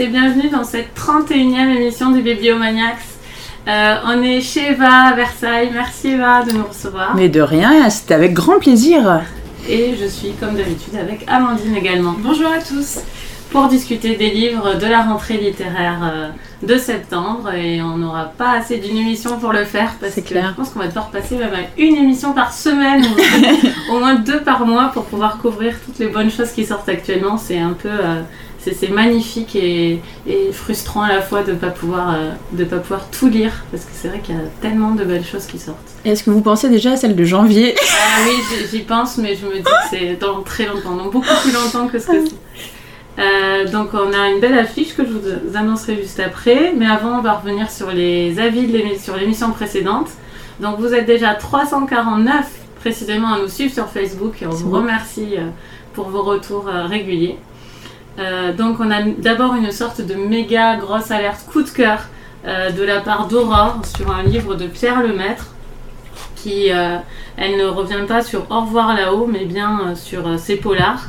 Et bienvenue dans cette 31e émission du Bibliomaniax. On est chez Eva à Versailles. Merci Eva de nous recevoir. Mais de rien, c'était avec grand plaisir. Et je suis comme d'habitude avec Amandine également. Bonjour à tous. Pour discuter des livres de la rentrée littéraire de septembre, et on n'aura pas assez d'une émission pour le faire parce que je pense qu'on va devoir passer même à une émission par semaine ou au moins deux par mois pour pouvoir couvrir toutes les bonnes choses qui sortent actuellement. C'est un peu... C'est magnifique et frustrant à la fois de ne pas pouvoir tout lire, parce que c'est vrai qu'il y a tellement de belles choses qui sortent. Est-ce que vous pensez déjà à celle de janvier ? Oui, j'y pense, mais je me dis que c'est dans très longtemps, donc beaucoup plus longtemps que ce que c'est. Donc on a une belle affiche que je vous annoncerai juste après, mais avant on va revenir sur les avis sur l'émission précédente. Donc vous êtes déjà 349 précisément à nous suivre sur Facebook et on vous remercie pour vos retours réguliers. Donc on a d'abord une sorte de méga grosse alerte coup de cœur de la part d'Aurore sur un livre de Pierre Lemaitre qui, elle ne revient pas sur Au revoir là-haut, mais bien sur ses polars.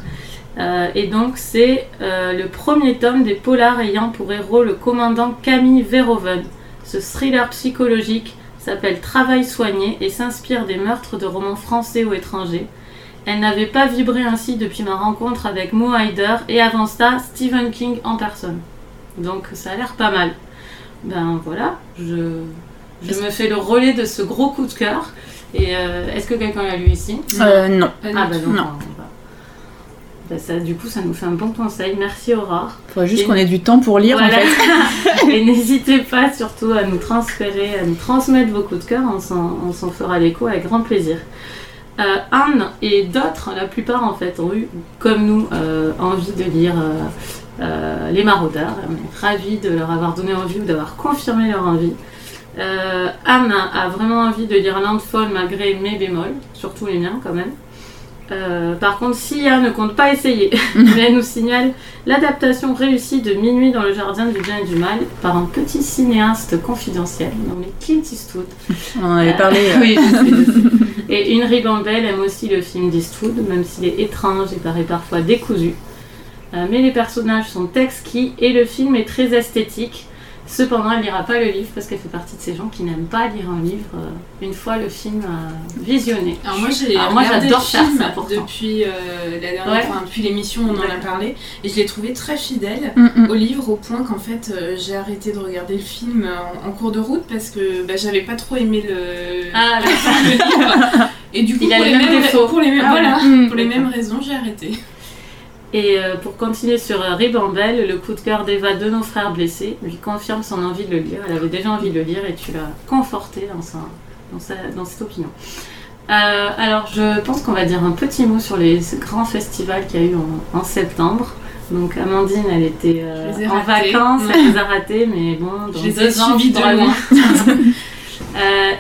Et donc c'est le premier tome des polars ayant pour héros le commandant Camille Verhoeven. Ce thriller psychologique s'appelle Travail soigné et s'inspire des meurtres de romans français ou étrangers. Elle n'avait pas vibré ainsi depuis ma rencontre avec Mo Hayder et avant ça, Stephen King en personne. Donc ça a l'air pas mal. Ben voilà, je me fais le relais de ce gros coup de cœur. Et est-ce que quelqu'un l'a lu ici ? Non. Ah bah non. Ça, du coup, ça nous fait un bon conseil. Merci Aurore. Il faudrait juste qu'on ait du temps pour lire en fait. Et n'hésitez pas surtout à nous transférer, à nous transmettre vos coups de cœur. On s'en fera l'écho avec grand plaisir. Anne et d'autres, la plupart en fait, ont eu, comme nous, envie de lire Les Maraudeurs. On est ravis de leur avoir donné envie ou d'avoir confirmé leur envie. Anne a vraiment envie de lire Landfall malgré mes bémols, surtout les miens quand même. Par contre, Sia ne compte pas essayer, mais elle nous signale l'adaptation réussie de Minuit dans le jardin du bien et du mal par un petit cinéaste confidentiel nommé Clint Eastwood. On en avait parlé. Oui, je sais. Et une ribambelle aime aussi le film d'Eastwood, même s'il est étrange et paraît parfois décousu. Mais les personnages sont exquis et le film est très esthétique. Cependant, elle ne lira pas le livre parce qu'elle fait partie de ces gens qui n'aiment pas lire un livre une fois le film visionné. Alors moi j'adore faire ça depuis la dernière fois, depuis l'émission on en a parlé, et je l'ai trouvé très fidèle au livre, au point qu'en fait j'ai arrêté de regarder le film en cours de route parce que j'avais pas trop aimé le livre, et du coup pour les mêmes raisons j'ai arrêté. Et pour continuer sur Ribambelle, le coup de cœur d'Eva de nos frères blessés lui confirme son envie de le lire. Elle avait déjà envie de le lire et tu l'as conforté dans cette opinion. Alors je pense qu'on va dire un petit mot sur les grands festivals qu'il y a eu en septembre. Donc Amandine, elle était en vacances, elle les a ratés, mais bon, dans 2 ans, je dois loin.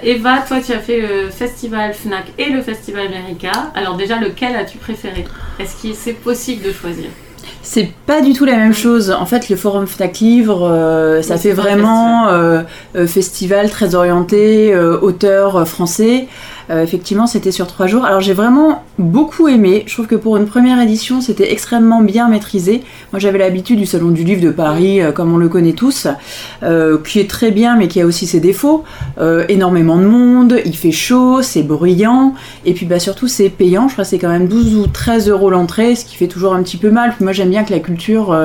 Eva, toi tu as fait le Festival FNAC et le Festival America. Alors déjà, lequel as-tu préféré ? Est-ce que c'est possible de choisir ? C'est pas du tout la même chose. En fait, le Forum FNAC Livre, ça fait vraiment festival très orienté, auteur français. Effectivement, c'était sur 3 jours. Alors, j'ai vraiment beaucoup aimé. Je trouve que pour une première édition, c'était extrêmement bien maîtrisé. Moi, j'avais l'habitude du Salon du Livre de Paris, comme on le connaît tous, qui est très bien, mais qui a aussi ses défauts. Énormément de monde, il fait chaud, c'est bruyant. Et puis, surtout, c'est payant. Je crois que c'est quand même 12 ou 13 euros l'entrée, ce qui fait toujours un petit peu mal. Puis moi, j'aime bien que la culture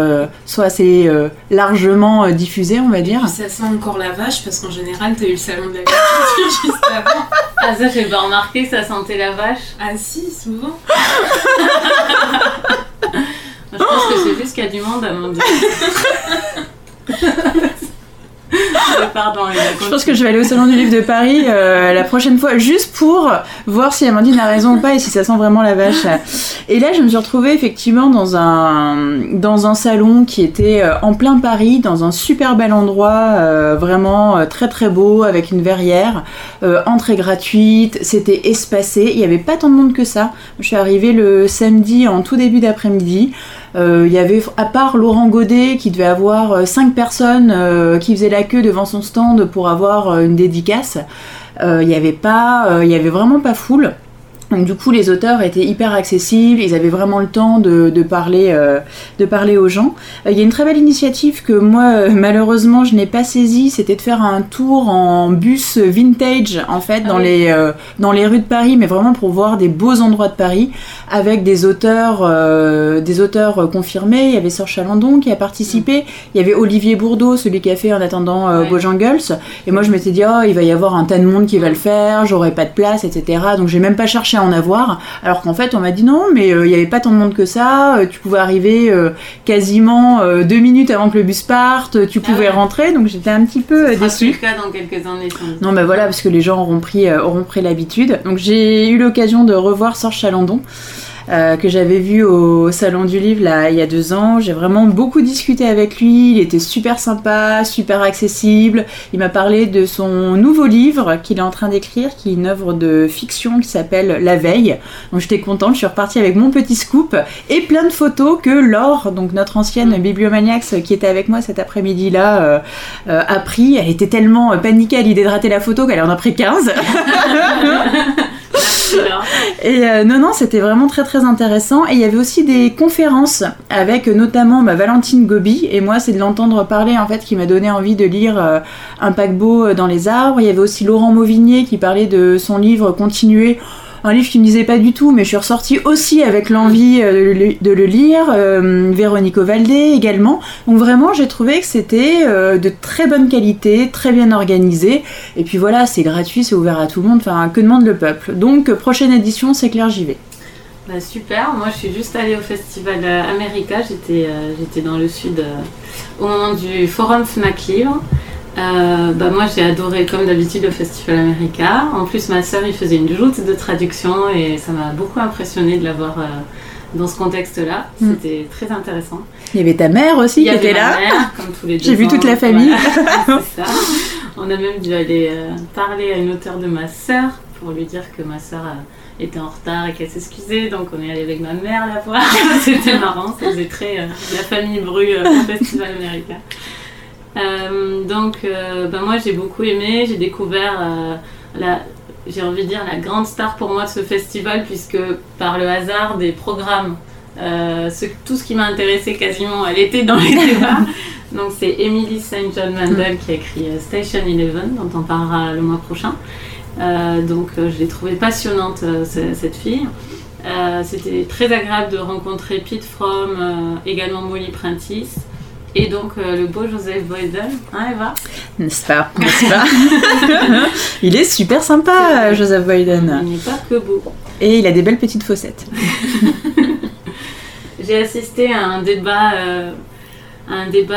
soit assez largement diffusée, on va dire. Et puis, ça sent encore la vache, parce qu'en général, t'as eu le Salon de la Culture juste avant. Ah, ça, j'ai pas remarqué, ça sentait la vache. Ah si, souvent. Je pense que c'est juste qu'il y a du monde à mon dieu. part dans les racontes. Je pense que je vais aller au Salon du Livre de Paris la prochaine fois, juste pour voir si Amandine a raison ou pas et si ça sent vraiment la vache. Et là, je me suis retrouvée effectivement dans un salon qui était en plein Paris, dans un super bel endroit, vraiment très très beau, avec une verrière, entrée gratuite, c'était espacé, il n'y avait pas tant de monde que ça. Je suis arrivée le samedi en tout début d'après-midi. Il y avait, à part Laurent Godet qui devait avoir 5 personnes qui faisaient la queue devant son stand pour avoir une dédicace, il n'y avait vraiment pas foule. Donc du coup les auteurs étaient hyper accessibles, ils avaient vraiment le temps de parler aux gens. Il y a une très belle initiative que moi malheureusement je n'ai pas saisie, c'était de faire un tour en bus vintage en fait dans les rues de Paris, mais vraiment pour voir des beaux endroits de Paris avec des auteurs confirmés. Il y avait Sorj Chalandon qui a participé, il y avait Olivier Bourdeau, celui qui a fait En attendant Bojangles, et moi je m'étais dit il va y avoir un tas de monde qui va le faire, j'aurai pas de place, etc. Donc j'ai même pas cherché à en avoir, alors qu'en fait on m'a dit non, mais il n'y avait pas tant de monde que ça, tu pouvais arriver quasiment 2 minutes avant que le bus parte, tu pouvais rentrer, donc j'étais un petit peu déçue. Ce sera plus le cas dans quelques années. Non mais voilà, parce que les gens auront pris l'habitude. Donc j'ai eu l'occasion de revoir Sorj Chalandon, que j'avais vu au Salon du Livre là, il y a 2 ans. J'ai vraiment beaucoup discuté avec lui, il était super sympa, super accessible. Il m'a parlé de son nouveau livre qu'il est en train d'écrire, qui est une œuvre de fiction qui s'appelle La Veille. Donc j'étais contente, je suis repartie avec mon petit scoop et plein de photos que Laure, donc notre ancienne bibliomaniax qui était avec moi cet après-midi là, a pris. Elle était tellement paniquée à l'idée de rater la photo qu'elle en a pris 15. Et non, c'était vraiment très très intéressant. Et il y avait aussi des conférences avec notamment Valentine Goby, et moi c'est de l'entendre parler en fait qui m'a donné envie de lire Un paquebot dans les arbres. Il y avait aussi Laurent Mauvigné qui parlait de son livre Continuer, un livre qui me disait pas du tout, mais je suis ressortie aussi avec l'envie de le lire. Véronique Ovaldé également. Donc vraiment, j'ai trouvé que c'était de très bonne qualité, très bien organisé. Et puis voilà, c'est gratuit, c'est ouvert à tout le monde. Enfin, que demande le peuple? Donc, prochaine édition, c'est clair, j'y vais. Bah super, moi je suis juste allée au Festival America. J'étais dans le sud au moment du Forum FNAC Livre. Moi j'ai adoré comme d'habitude le Festival America. En plus ma sœur il faisait une joute de traduction et ça m'a beaucoup impressionnée de l'avoir dans ce contexte là. C'était très intéressant. Il y avait ta mère aussi qui était là. Ma mère, comme tous les 2 ans. J'ai vu toute la famille. Voilà. C'est ça. On a même dû aller parler à une auteure de ma sœur pour lui dire que ma sœur était en retard et qu'elle s'excusait, donc on est allé avec ma mère la voir. C'était marrant, ça faisait très la famille brûle au Festival America. Moi j'ai beaucoup aimé, j'ai découvert la grande star pour moi de ce festival, puisque par le hasard des programmes, tout ce qui m'a intéressé quasiment, elle était dans les débats. Donc c'est Emily St. John Mandel qui a écrit Station Eleven, dont on parlera le mois prochain. Je l'ai trouvée passionnante, cette fille. C'était très agréable de rencontrer Pete Fromm, également Molly Prentice. Et donc le beau Joseph Boyden, hein Eva ? N'est-ce pas Il est super sympa, Joseph Boyden. Il n'est pas que beau. Et il a des belles petites fossettes. J'ai assisté à un débat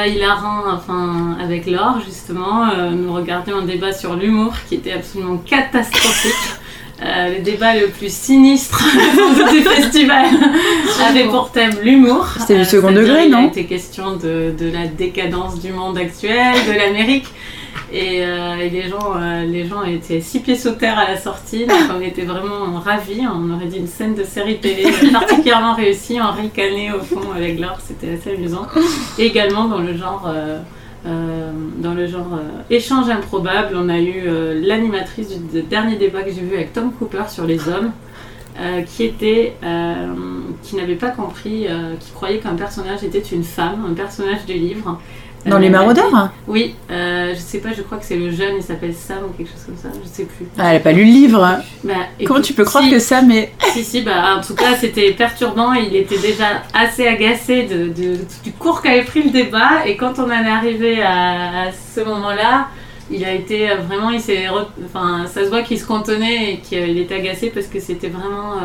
hilarant, enfin avec Laure justement. Nous regardions un débat sur l'humour qui était absolument catastrophique. Le débat le plus sinistre du festival avait pour thème l'humour. C'était du second degré, non ? Il a été question de la décadence du monde actuel, de l'Amérique. Et les gens étaient 6 pieds sous terre à la sortie, donc on était vraiment ravis. On aurait dit une scène de série télé particulièrement réussie, on ricanait au fond avec Laure, c'était assez amusant. Et également dans le genre... échange improbable, on a eu l'animatrice du dernier débat que j'ai vu avec Tom Cooper sur les hommes, qui n'avait pas compris, qui croyait qu'un personnage était une femme, un personnage du livre. Dans Les Maraudeurs ? Oui, je sais pas, je crois que c'est le jeune, il s'appelle Sam ou quelque chose comme ça, je sais plus. Ah, elle a pas lu le livre, hein. Comment tu peux croire que Sam est... en tout cas c'était perturbant, il était déjà assez agacé du cours qu'avait pris le débat, et quand on en est arrivé à ce moment-là, il a été vraiment, ça se voit qu'il se contenait et qu'il était agacé parce que c'était vraiment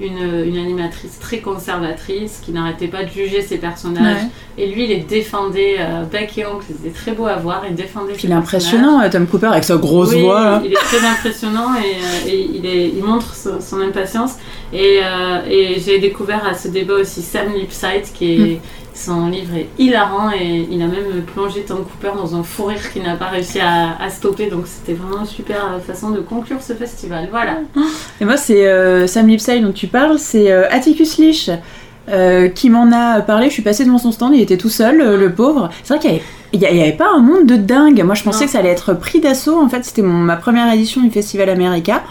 une animatrice très conservatrice qui n'arrêtait pas de juger ses personnages. Ouais. Et lui, il les défendait bec et ongle. C'était très beau à voir. Il défendait. Puis il est impressionnant, Tom Cooper, avec sa grosse voix. Là. Il est très impressionnant et il montre son impatience. Et j'ai découvert à ce débat aussi Sam Lipsyte qui est son livre est hilarant et il a même plongé Tom Cooper dans un fou rire qu'il n'a pas réussi à stopper, donc c'était vraiment une super façon de conclure ce festival. Voilà. Et moi c'est Sam Lipsyte dont tu parles, c'est Atticus Leach qui m'en a parlé. Je suis passée devant son stand, il était tout seul, le pauvre. C'est vrai qu'il n'y avait pas un monde de dingue. Moi je pensais que ça allait être pris d'assaut, en fait c'était ma première édition du Festival America.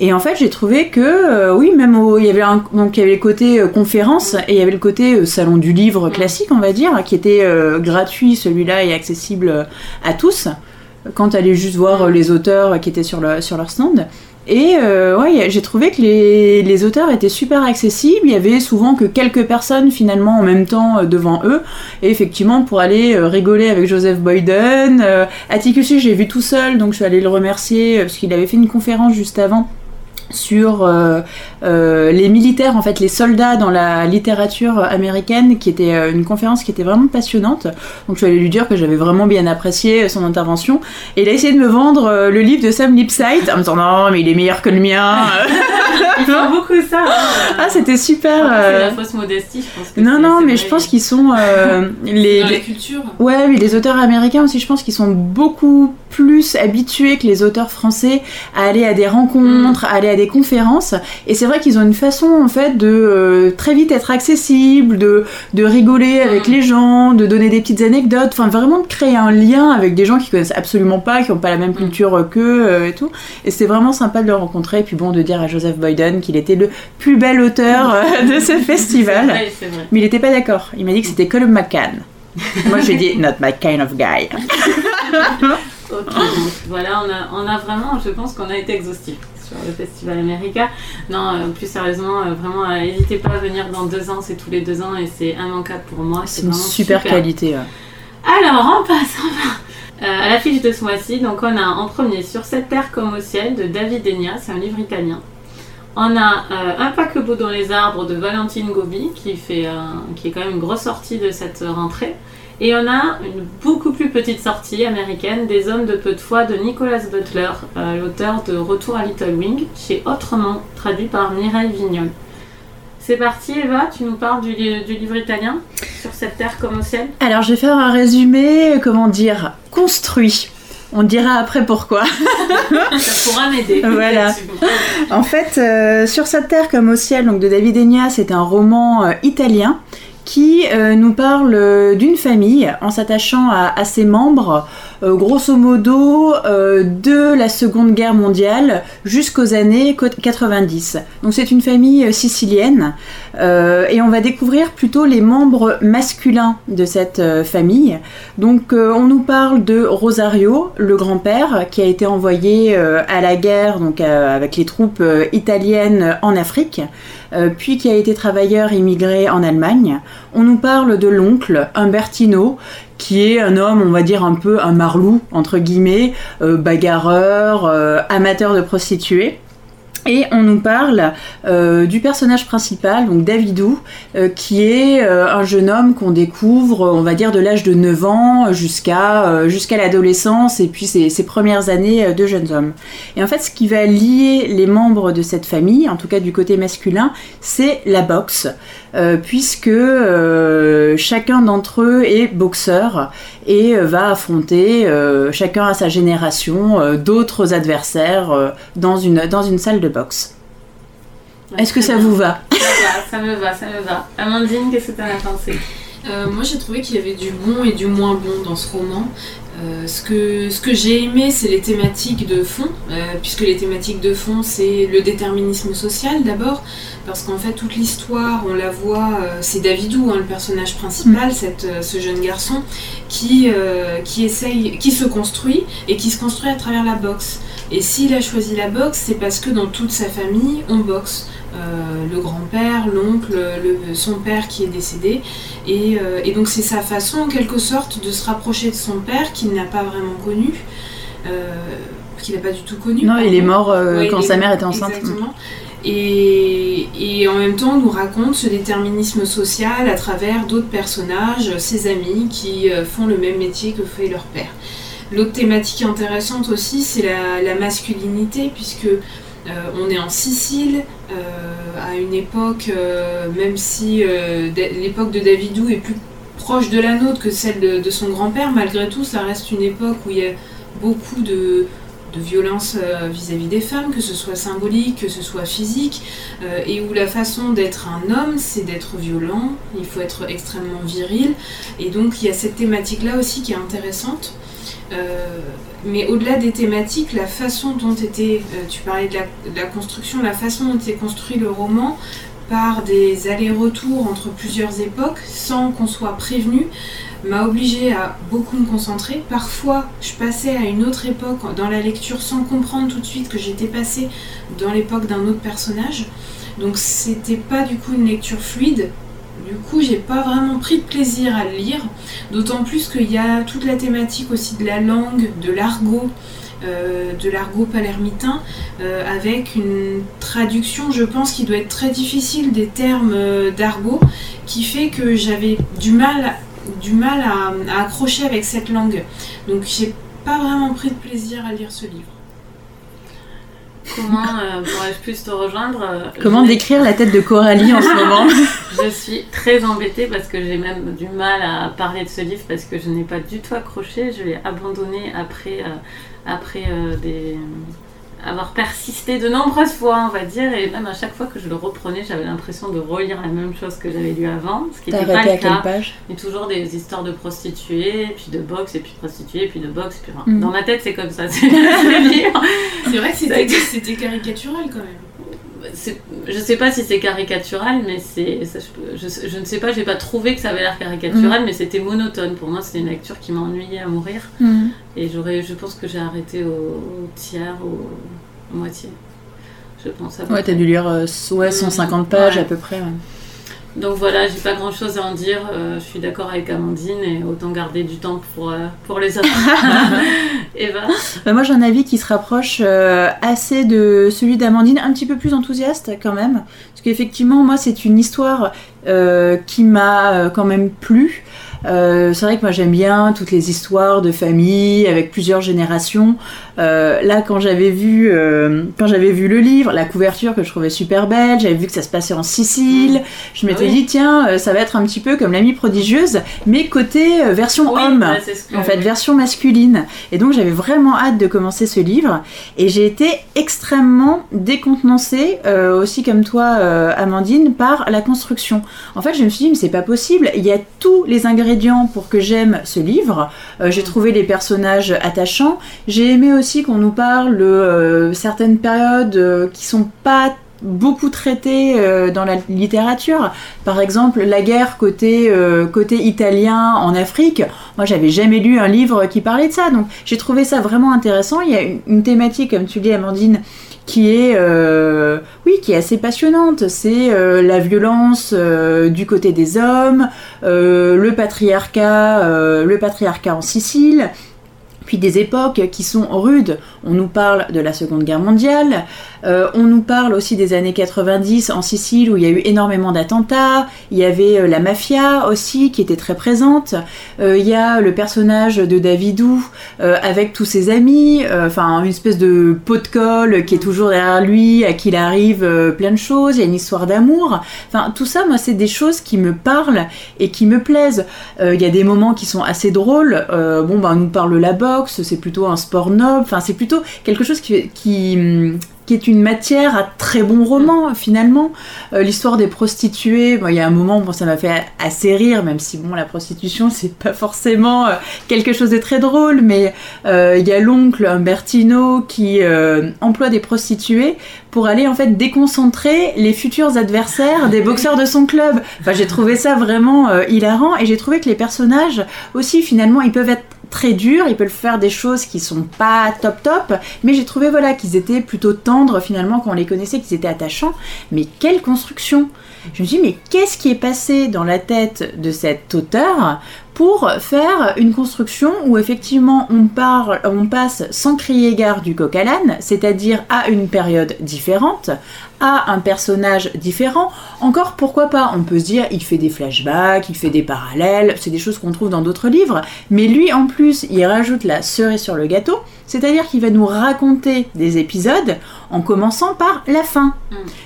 Et en fait, j'ai trouvé que, oui, même il y avait le côté conférence et il y avait le côté salon du livre classique, on va dire, qui était gratuit, celui-là est accessible à tous, quand t'allais juste voir les auteurs qui étaient sur leur stand. Et j'ai trouvé que les auteurs étaient super accessibles, il y avait souvent que quelques personnes finalement en même temps devant eux, et effectivement pour aller rigoler avec Joseph Boyden, Atticus Leach, j'ai vu tout seul, donc je suis allée le remercier, parce qu'il avait fait une conférence juste avant, sur les militaires, en fait les soldats dans la littérature américaine, qui était une conférence qui était vraiment passionnante. Donc je suis allée lui dire que j'avais vraiment bien apprécié son intervention et il a essayé de me vendre le livre de Sam Lipsyte en me disant non mais il est meilleur que le mien. Ils font beaucoup ça. C'était super. C'est la fausse modestie, je pense. Je pense qu'ils sont les cultures. Ouais, mais les auteurs américains aussi, je pense qu'ils sont beaucoup plus habitués que les auteurs français à aller à des rencontres, à aller à des conférences, et c'est vrai qu'ils ont une façon en fait de très vite être accessible, de rigoler avec les gens, de donner des petites anecdotes, enfin vraiment de créer un lien avec des gens qui connaissent absolument pas, qui ont pas la même culture qu'eux et tout, et c'était vraiment sympa de le rencontrer, et puis bon de dire à Joseph Boyden qu'il était le plus bel auteur de ce festival. C'est vrai. Mais il était pas d'accord, il m'a dit que c'était que le McCann. Moi j'ai dit not my kind of guy. Ok, donc voilà, on a vraiment, je pense qu'on a été exhaustif sur le Festival America. Non, plus sérieusement, vraiment, n'hésitez pas à venir dans 2 ans, c'est tous les 2 ans et c'est immanquable pour moi. C'est une super qualité. Ouais. Alors, on passe à l'affiche de ce mois-ci. Donc, on a en premier Sur cette terre comme au ciel de Davide Enia, c'est un livre italien. On a Un paquebot dans les arbres de Valentine Goby qui est quand même une grosse sortie de cette rentrée. Et on a une beaucoup plus petite sortie américaine, Des hommes de peu de foi de Nicolas Butler, l'auteur de Retour à Little Wing, chez Autrement, traduit par Mireille Vignol. C'est parti Eva, tu nous parles du livre italien, Sur cette terre comme au ciel. Alors je vais faire un résumé, construit. On dira après pourquoi. Ça pourra m'aider. Voilà. En fait, Sur cette terre comme au ciel, donc de Davide Enia, c'est un roman italien qui nous parle d'une famille en s'attachant à ses membres, grosso modo de la Seconde Guerre mondiale jusqu'aux années 90. Donc c'est une famille sicilienne et on va découvrir plutôt les membres masculins de cette famille. Donc on nous parle de Rosario, le grand-père, qui a été envoyé à la guerre donc, avec les troupes italiennes en Afrique, puis qui a été travailleur immigré en Allemagne. On nous parle de l'oncle Umbertino, qui est un homme, on va dire un peu un marlou, entre guillemets, bagarreur, amateur de prostituées. Et on nous parle du personnage principal, donc Davidou, qui est un jeune homme qu'on découvre, on va dire, de l'âge de 9 ans jusqu'à l'adolescence et puis ses premières années de jeune homme. Et en fait, ce qui va lier les membres de cette famille, en tout cas du côté masculin, c'est la boxe, puisque chacun d'entre eux est boxeur et va affronter, chacun à sa génération, d'autres adversaires dans une salle de boxe. Est-ce que ça vous va ? Ça me va. Amandine, qu'est-ce que tu en as pensé ? Moi, j'ai trouvé qu'il y avait du bon et du moins bon dans ce roman. Ce que j'ai aimé, c'est les thématiques de fond, puisque les thématiques de fond, c'est le déterminisme social d'abord, parce qu'en fait, toute l'histoire, on la voit, c'est Davidou, le personnage principal, ce jeune garçon, qui se construit, et qui se construit à travers la boxe. Et s'il a choisi la boxe, c'est parce que dans toute sa famille, on boxe. Le grand-père, l'oncle, son père qui est décédé. Et donc c'est sa façon en quelque sorte de se rapprocher de son père qu'il n'a pas vraiment connu. qu'il n'a pas du tout connu. Non, il est mort quand sa mère était enceinte. Exactement. Et en même temps nous raconte ce déterminisme social à travers d'autres personnages, ses amis qui font le même métier que fait leur père. L'autre thématique intéressante aussi, c'est la masculinité, puisque on est en Sicile à une époque, même si l'époque de Davidou est plus proche de la nôtre que celle de son grand-père, malgré tout ça reste une époque où il y a beaucoup de violence vis-à-vis des femmes, que ce soit symbolique, que ce soit physique, et où la façon d'être un homme, c'est d'être violent, il faut être extrêmement viril, et donc il y a cette thématique-là aussi qui est intéressante. Mais au-delà des thématiques, la façon dont était, tu parlais de la construction, la façon dont était construit le roman, par des allers-retours entre plusieurs époques, sans qu'on soit prévenu, m'a obligée à beaucoup me concentrer. Parfois, je passais à une autre époque dans la lecture sans comprendre tout de suite que j'étais passée dans l'époque d'un autre personnage. Donc c'était pas du coup une lecture fluide. Du coup, j'ai pas vraiment pris de plaisir à le lire, d'autant plus qu'il y a toute la thématique aussi de la langue, de l'argot palermitain, avec une traduction, je pense, qui doit être très difficile des termes d'argot, qui fait que j'avais du mal à accrocher avec cette langue. Donc j'ai pas vraiment pris de plaisir à lire ce livre. Comment pourrais-je plus te rejoindre Comment décrire la tête de Coralie en ce moment? Je suis très embêtée parce que j'ai même du mal à parler de ce livre parce que je n'ai pas du tout accroché. Je l'ai abandonné après avoir persisté de nombreuses fois, on va dire. Et même à chaque fois que je le reprenais, j'avais l'impression de relire la même chose que j'avais lu avant, ce qui n'était pas le cas. Il y a toujours des histoires de prostituées, puis de boxe, et puis prostituées, puis de boxe. Puis... Mm. Dans ma tête, c'est comme ça. C'est vrai que c'était caricatural quand même. Je sais pas si c'est caricatural, mais je ne sais pas, j'ai pas trouvé que ça avait l'air caricatural, mais c'était monotone. Pour moi, c'était une lecture qui m'ennuyait à mourir. Mm. Et je pense que j'ai arrêté au tiers, au moitié, je pense. Ouais, t'as dû lire 150 pages à peu près. Ouais. Donc voilà, j'ai pas grand chose à en dire. Je suis d'accord avec Amandine et autant garder du temps pour les autres. Eva. Bah moi j'ai un avis qui se rapproche assez de celui d'Amandine, un petit peu plus enthousiaste quand même. Parce qu'effectivement, moi c'est une histoire qui m'a quand même plu. C'est vrai que moi j'aime bien toutes les histoires de famille avec plusieurs générations. Là quand j'avais vu le livre, la couverture que je trouvais super belle, j'avais vu que ça se passait en Sicile, je m'étais dit tiens, ça va être un petit peu comme L'Amie prodigieuse, mais côté version homme, version masculine. Et donc j'avais vraiment hâte de commencer ce livre et j'ai été extrêmement décontenancée aussi comme toi Amandine par la construction. En fait je me suis dit mais c'est pas possible, il y a tous les ingrédients pour que j'aime ce livre. J'ai trouvé les personnages attachants. J'ai aimé aussi qu'on nous parle de certaines périodes qui sont pas beaucoup traitées dans la littérature. Par exemple, la guerre côté italien en Afrique. Moi, j'avais jamais lu un livre qui parlait de ça. Donc, j'ai trouvé ça vraiment intéressant. Il y a une thématique, comme tu dis, Amandine, qui est assez passionnante. C'est la violence du côté des hommes, le patriarcat en Sicile, puis des époques qui sont rudes. On nous parle de la Seconde Guerre mondiale, on nous parle aussi des années 90 en Sicile où il y a eu énormément d'attentats, il y avait la mafia aussi qui était très présente, il y a le personnage de Davidou avec tous ses amis, une espèce de pot de colle qui est toujours derrière lui, à qui il arrive plein de choses, il y a une histoire d'amour, tout ça moi c'est des choses qui me parlent et qui me plaisent. Il y a des moments qui sont assez drôles, on nous parle de la boxe, c'est plutôt un sport noble, c'est plutôt quelque chose qui est une matière à très bon roman, finalement. L'histoire des prostituées, il y a un moment, ça m'a fait assez rire, même si la prostitution, c'est pas forcément quelque chose de très drôle, mais il y a l'oncle Umbertino qui emploie des prostituées pour aller, en fait, déconcentrer les futurs adversaires des boxeurs de son club. J'ai trouvé ça vraiment hilarant, et j'ai trouvé que les personnages, aussi, finalement, ils peuvent être très durs, ils peuvent faire des choses qui sont pas top, mais j'ai trouvé qu'ils étaient plutôt tendres finalement quand on les connaissait, qu'ils étaient attachants, mais quelle construction! Je me suis dit mais qu'est-ce qui est passé dans la tête de cet auteur pour faire une construction où effectivement on passe sans crier gare du coq à l'âne, c'est-à-dire à une période différente, à un personnage différent. Encore pourquoi pas, on peut se dire il fait des flashbacks, il fait des parallèles, c'est des choses qu'on trouve dans d'autres livres, mais lui en plus il rajoute la cerise sur le gâteau, c'est-à-dire qu'il va nous raconter des épisodes en commençant par la fin.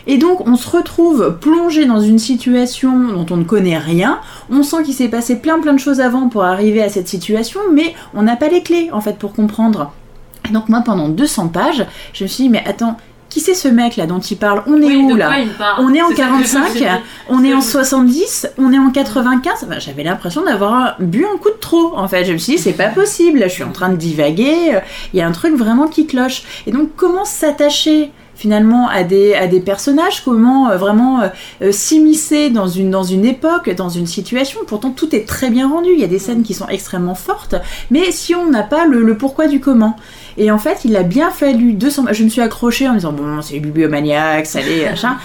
Et donc on se retrouve plongé dans une situation dont on ne connaît rien, on sent qu'il s'est passé plein de choses avant pour arriver à cette situation, mais on n'a pas les clés en fait pour comprendre. Et donc moi pendant 200 pages, je me suis dit mais attends, qui c'est ce mec là dont il parle ? On est où là ? On est en 45, on est en 70, on est en 95. Enfin, j'avais l'impression d'avoir bu un coup de trop en fait. Je me suis dit c'est pas possible, là, je suis en train de divaguer, il y a un truc vraiment qui cloche. Et donc comment s'attacher finalement à des personnages, comment vraiment s'immiscer dans une époque, dans une situation. Pourtant tout est très bien rendu, il y a des scènes qui sont extrêmement fortes, mais si on n'a pas le pourquoi du comment. Et en fait il a bien fallu 200, je me suis accrochée en me disant bon c'est Bibliomaniax, allez machin,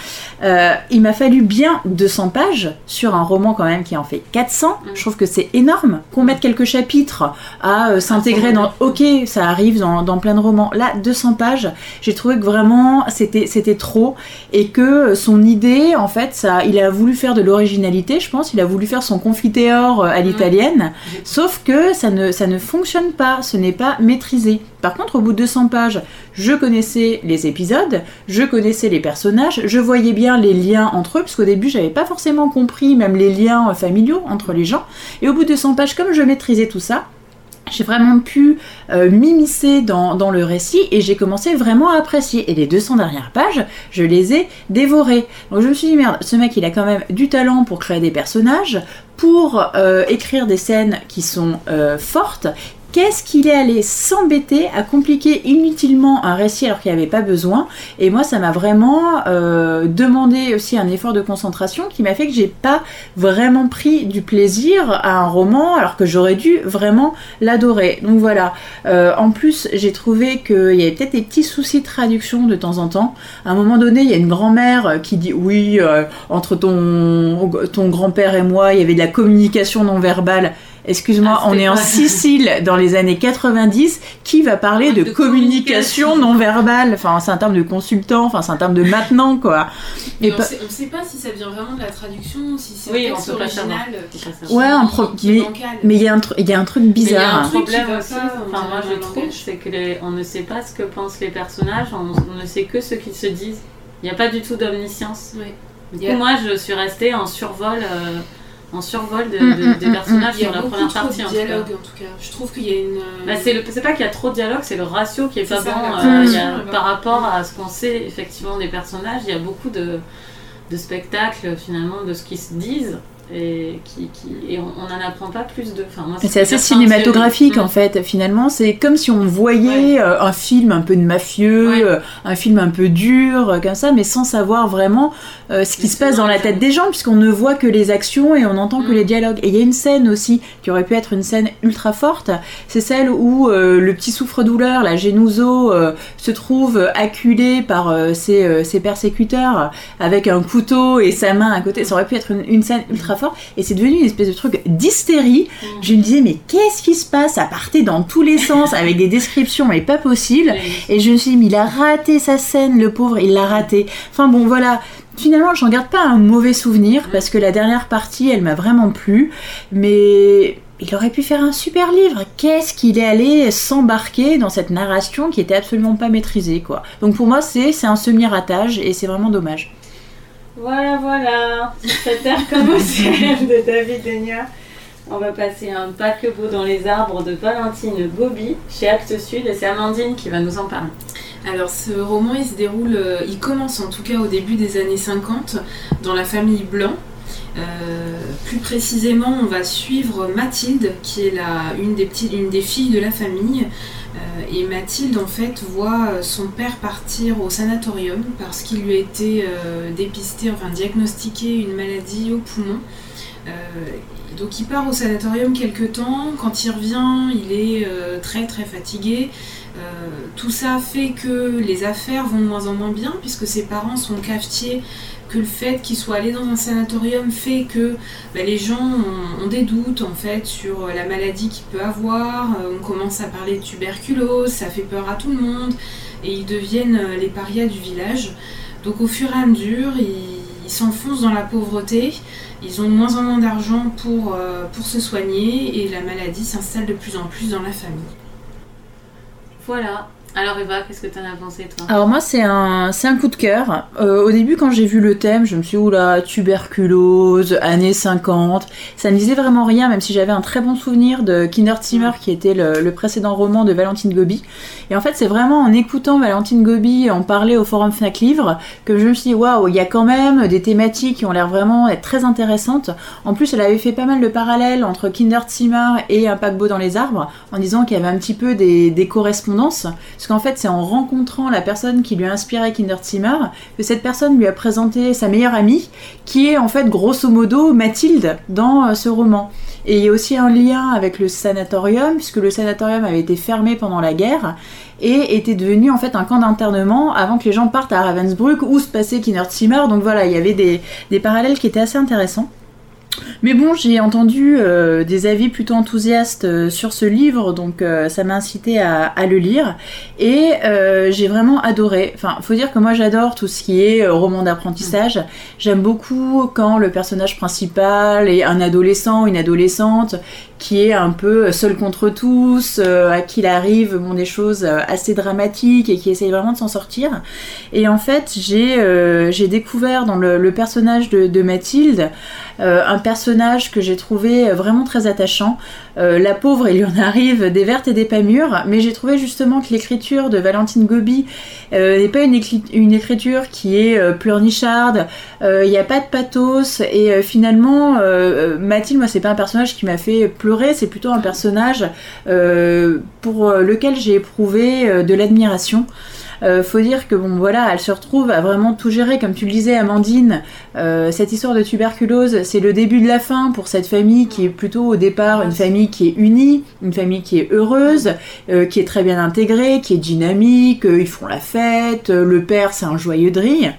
il m'a fallu bien 200 pages sur un roman quand même qui en fait 400, je trouve que c'est énorme qu'on mette quelques chapitres à s'intégrer dans, ok ça arrive dans plein de romans, là 200 pages j'ai trouvé que vraiment c'était trop, et que son idée en fait ça, il a voulu faire de l'originalité, je pense, il a voulu faire son confiteor à l'italienne, sauf que ça ne fonctionne pas, ce n'est pas maîtrisé. Par contre, au bout de 200 pages, je connaissais les épisodes, je connaissais les personnages, je voyais bien les liens entre eux, parce qu'au début, j'avais pas forcément compris même les liens familiaux entre les gens. Et au bout de 200 pages, comme je maîtrisais tout ça, j'ai vraiment pu m'immiscer dans le récit, et j'ai commencé vraiment à apprécier. Et les 200 dernières pages, je les ai dévorées. Donc je me suis dit, merde, ce mec, il a quand même du talent pour créer des personnages, pour écrire des scènes qui sont fortes. Qu'est-ce qu'il est allé s'embêter à compliquer inutilement un récit alors qu'il n'y avait pas besoin ? Et moi, ça m'a vraiment demandé aussi un effort de concentration qui m'a fait que j'ai pas vraiment pris du plaisir à un roman alors que j'aurais dû vraiment l'adorer. Donc voilà. En plus, j'ai trouvé qu'il y avait peut-être des petits soucis de traduction de temps en temps. À un moment donné, il y a une grand-mère qui dit « Oui, entre ton grand-père et moi, il y avait de la communication non-verbale ». Excuse-moi, on est en Sicile dans les années 90, qui va parler de communication non verbale ? Enfin, c'est un terme de consultant, enfin, c'est un terme de maintenant, quoi. Et on ne sait pas si ça vient vraiment de la traduction, si c'est oui, texte original. Ouais, mais il y a un truc bizarre. Il y a un problème aussi, enfin, moi je trouve, c'est qu'on ne sait pas ce que pensent les personnages, on ne sait que ce qu'ils se disent. Il n'y a pas du tout d'omniscience. Oui. Du coup, moi je suis restée en survol. En survol des personnages sur la première partie. Il y a beaucoup trop de dialogue en tout cas. Je trouve qu'il y a une... Bah c'est pas qu'il y a trop de dialogue, c'est le ratio qui est pas bon. Par rapport à ce qu'on sait effectivement des personnages, il y a beaucoup de spectacles finalement de ce qu'ils se disent. Et on n'en apprend pas plus de... Enfin, moi, c'est assez cinématographique en fait, finalement. C'est comme si on voyait un film un peu de mafieux, un film un peu dur, comme ça, mais sans savoir vraiment ce qui se passe dans la tête des gens, puisqu'on ne voit que les actions et on n'entend que les dialogues. Et il y a une scène aussi, qui aurait pu être une scène ultra forte, c'est celle où le petit souffre-douleur, la Genuso, se trouve acculé par ses persécuteurs avec un couteau et sa main à côté. Ça aurait pu être une scène ultra fort, et c'est devenu une espèce de truc d'hystérie. Je me disais mais qu'est-ce qui se passe, ça partait dans tous les sens avec des descriptions mais pas possible, et je me suis dit mais il a raté sa scène, le pauvre, il l'a raté. Enfin bon voilà, finalement j'en garde pas un mauvais souvenir parce que la dernière partie elle m'a vraiment plu, mais il aurait pu faire un super livre. Qu'est-ce qu'il est allé s'embarquer dans cette narration qui était absolument pas maîtrisée quoi. Donc pour moi c'est un semi-ratage et c'est vraiment dommage. Voilà, sur cette terre comme au ciel de Davide Enia. On va passer à Un paquebot dans les arbres de Valentine Goby chez Actes Sud, et c'est Amandine qui va nous en parler. Alors ce roman il se déroule, il commence en tout cas au début des années 50 dans la famille Blanc. Plus précisément on va suivre Mathilde qui est une des filles de la famille, et Mathilde en fait voit son père partir au sanatorium parce qu'il lui a été diagnostiqué une maladie au poumon, donc il part au sanatorium quelques temps, quand il revient il est très très fatigué. Tout ça fait que les affaires vont de moins en moins bien puisque ses parents sont cafetiers que le fait qu'ils soient allés dans un sanatorium fait que les gens ont des doutes en fait sur la maladie qu'il peut avoir, on commence à parler de tuberculose, ça fait peur à tout le monde et ils deviennent les parias du village. Donc au fur et à mesure, ils s'enfoncent dans la pauvreté, ils ont de moins en moins d'argent pour se soigner et la maladie s'installe de plus en plus dans la famille. Voilà. Alors Eva, qu'est-ce que t'en as pensé toi ? Alors moi c'est un coup de cœur. Au début quand j'ai vu le thème, je me suis dit oula, tuberculose, années 50, ça ne disait vraiment rien, même si j'avais un très bon souvenir de Kindertzimmer qui était le précédent roman de Valentine Goby. Et en fait c'est vraiment en écoutant Valentine Goby en parler au Forum FNAC Livre que je me suis dit waouh, il y a quand même des thématiques qui ont l'air vraiment être très intéressantes. En plus elle avait fait pas mal de parallèles entre Kinderzimmer et Un paquebot dans les arbres en disant qu'il y avait un petit peu des correspondances. Parce qu'en fait, c'est en rencontrant la personne qui lui a inspiré Kinderzimmer que cette personne lui a présenté sa meilleure amie, qui est en fait grosso modo Mathilde dans ce roman. Et il y a aussi un lien avec le sanatorium, puisque le sanatorium avait été fermé pendant la guerre et était devenu en fait un camp d'internement avant que les gens partent à Ravensbrück où se passait Kinderzimmer. Donc voilà, il y avait des parallèles qui étaient assez intéressants. Mais bon, j'ai entendu des avis plutôt enthousiastes sur ce livre, donc ça m'a incité à le lire, et j'ai vraiment adoré. Enfin, faut dire que moi j'adore tout ce qui est roman d'apprentissage. J'aime beaucoup quand le personnage principal est un adolescent ou une adolescente qui est un peu seul contre tous, à qui il arrive des choses assez dramatiques et qui essaye vraiment de s'en sortir. Et en fait, j'ai découvert dans le personnage de Mathilde un personnage que j'ai trouvé vraiment très attachant. La pauvre, il lui en arrive des vertes et des pas mûres, mais j'ai trouvé justement que l'écriture de Valentine Goby n'est pas une écriture qui est pleurnicharde, il n'y a pas de pathos, et finalement, Mathilde, moi, c'est pas un personnage qui m'a fait pleurer, c'est plutôt un personnage pour lequel j'ai éprouvé de l'admiration. Faut dire que elle se retrouve à vraiment tout gérer, comme tu le disais Amandine, cette histoire de tuberculose c'est le début de la fin pour cette famille qui est plutôt au départ une famille qui est unie, une famille qui est heureuse, qui est très bien intégrée, qui est dynamique, ils font la fête, le père c'est un joyeux de rire.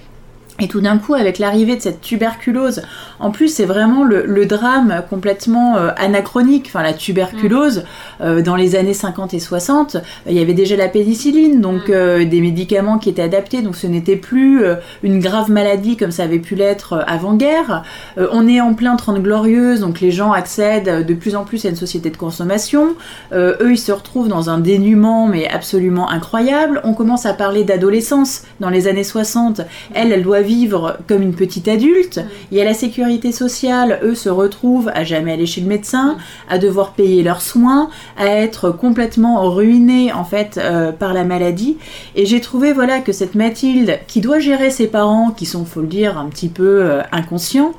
Et tout d'un coup, avec l'arrivée de cette tuberculose, en plus, c'est vraiment le drame complètement anachronique. Enfin, la tuberculose, dans les années 50 et 60, il y avait déjà la pénicilline, donc des médicaments qui étaient adaptés. Donc, ce n'était plus une grave maladie comme ça avait pu l'être avant-guerre. On est en plein Trente Glorieuses, donc les gens accèdent de plus en plus à une société de consommation. Eux, ils se retrouvent dans un dénuement, mais absolument incroyable. On commence à parler d'adolescence dans les années 60. Elle doit vivre comme une petite adulte. Il y a la sécurité sociale, eux se retrouvent à jamais aller chez le médecin, à devoir payer leurs soins, à être complètement ruinés en fait par la maladie. Et j'ai trouvé que cette Mathilde qui doit gérer ses parents, qui sont, faut le dire, un petit peu inconscients,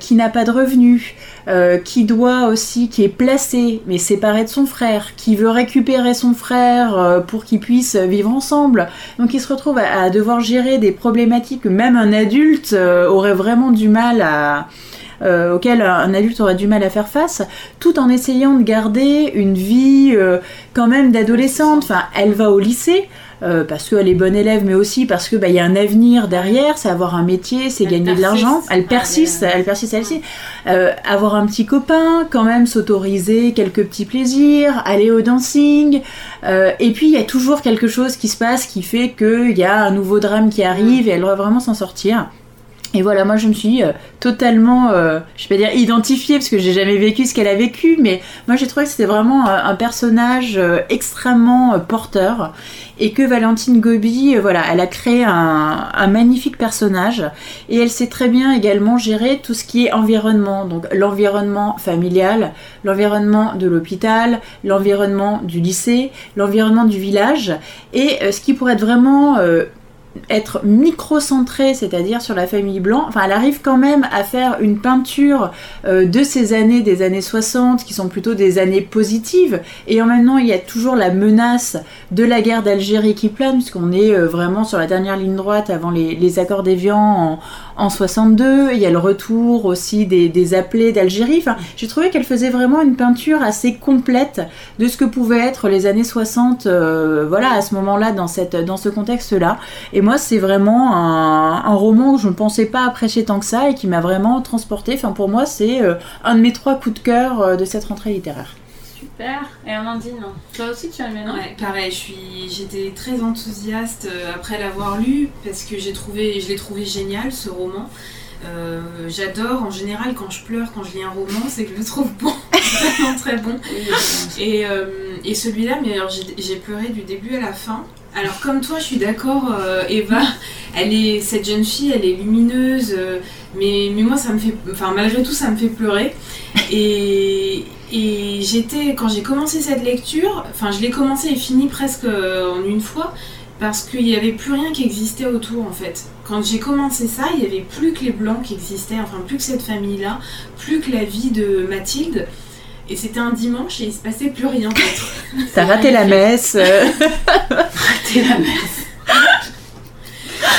qui n'a pas de revenus, qui est placée mais séparée de son frère, qui veut récupérer son frère pour qu'ils puissent vivre ensemble. Donc ils se retrouvent à devoir gérer des problématiques que même un adulte aurait vraiment du mal auquel un adulte aurait du mal à faire face, tout en essayant de garder une vie quand même d'adolescente. Enfin, elle va au lycée parce qu'elle est bonne élève, mais aussi parce que y a un avenir derrière, c'est avoir un métier, c'est gagner de l'argent. Elle persiste. Avoir un petit copain, quand même s'autoriser quelques petits plaisirs, aller au dancing. Et puis il y a toujours quelque chose qui se passe qui fait qu'il y a un nouveau drame qui arrive et elle doit vraiment s'en sortir. Et moi je me suis totalement, je vais pas dire identifiée parce que j'ai jamais vécu ce qu'elle a vécu, mais moi j'ai trouvé que c'était vraiment un personnage extrêmement porteur et que Valentine Goby, elle a créé un magnifique personnage et elle sait très bien également gérer tout ce qui est environnement, donc l'environnement familial, l'environnement de l'hôpital, l'environnement du lycée, l'environnement du village et ce qui pourrait être vraiment... être micro-centrée, c'est-à-dire sur la famille Blanc. Enfin, elle arrive quand même à faire une peinture de ces années, des années 60, qui sont plutôt des années positives. Et en même temps, il y a toujours la menace de la guerre d'Algérie qui plane, puisqu'on est vraiment sur la dernière ligne droite avant les accords d'Évian en 62. Il y a le retour aussi des appelés d'Algérie. Enfin, j'ai trouvé qu'elle faisait vraiment une peinture assez complète de ce que pouvaient être les années 60, à ce moment-là, dans ce contexte-là. Et moi, c'est vraiment un roman que je ne pensais pas apprécier tant que ça et qui m'a vraiment transportée. Enfin, pour moi, c'est un de mes 3 coups de cœur de cette rentrée littéraire. Super. Et Amandine, toi aussi tu as aimé, non ? Ouais, pareil, j'étais très enthousiaste après l'avoir lu parce que je l'ai trouvé génial, ce roman. J'adore, en général, quand je pleure, quand je lis un roman, c'est que je le trouve bon, vraiment très bon. Et celui-là, mais alors, j'ai pleuré du début à la fin. Alors comme toi, je suis d'accord, Eva, cette jeune fille, elle est lumineuse, mais moi, malgré tout, ça me fait pleurer. Et quand j'ai commencé cette lecture, enfin je l'ai commencé et fini presque en une fois, parce qu'il n'y avait plus rien qui existait autour en fait. Quand j'ai commencé ça, il n'y avait plus que les Blancs qui existaient, enfin plus que cette famille-là, plus que la vie de Mathilde. Et c'était un dimanche et il ne se passait plus rien d'autre. T'as raté la messe. Raté la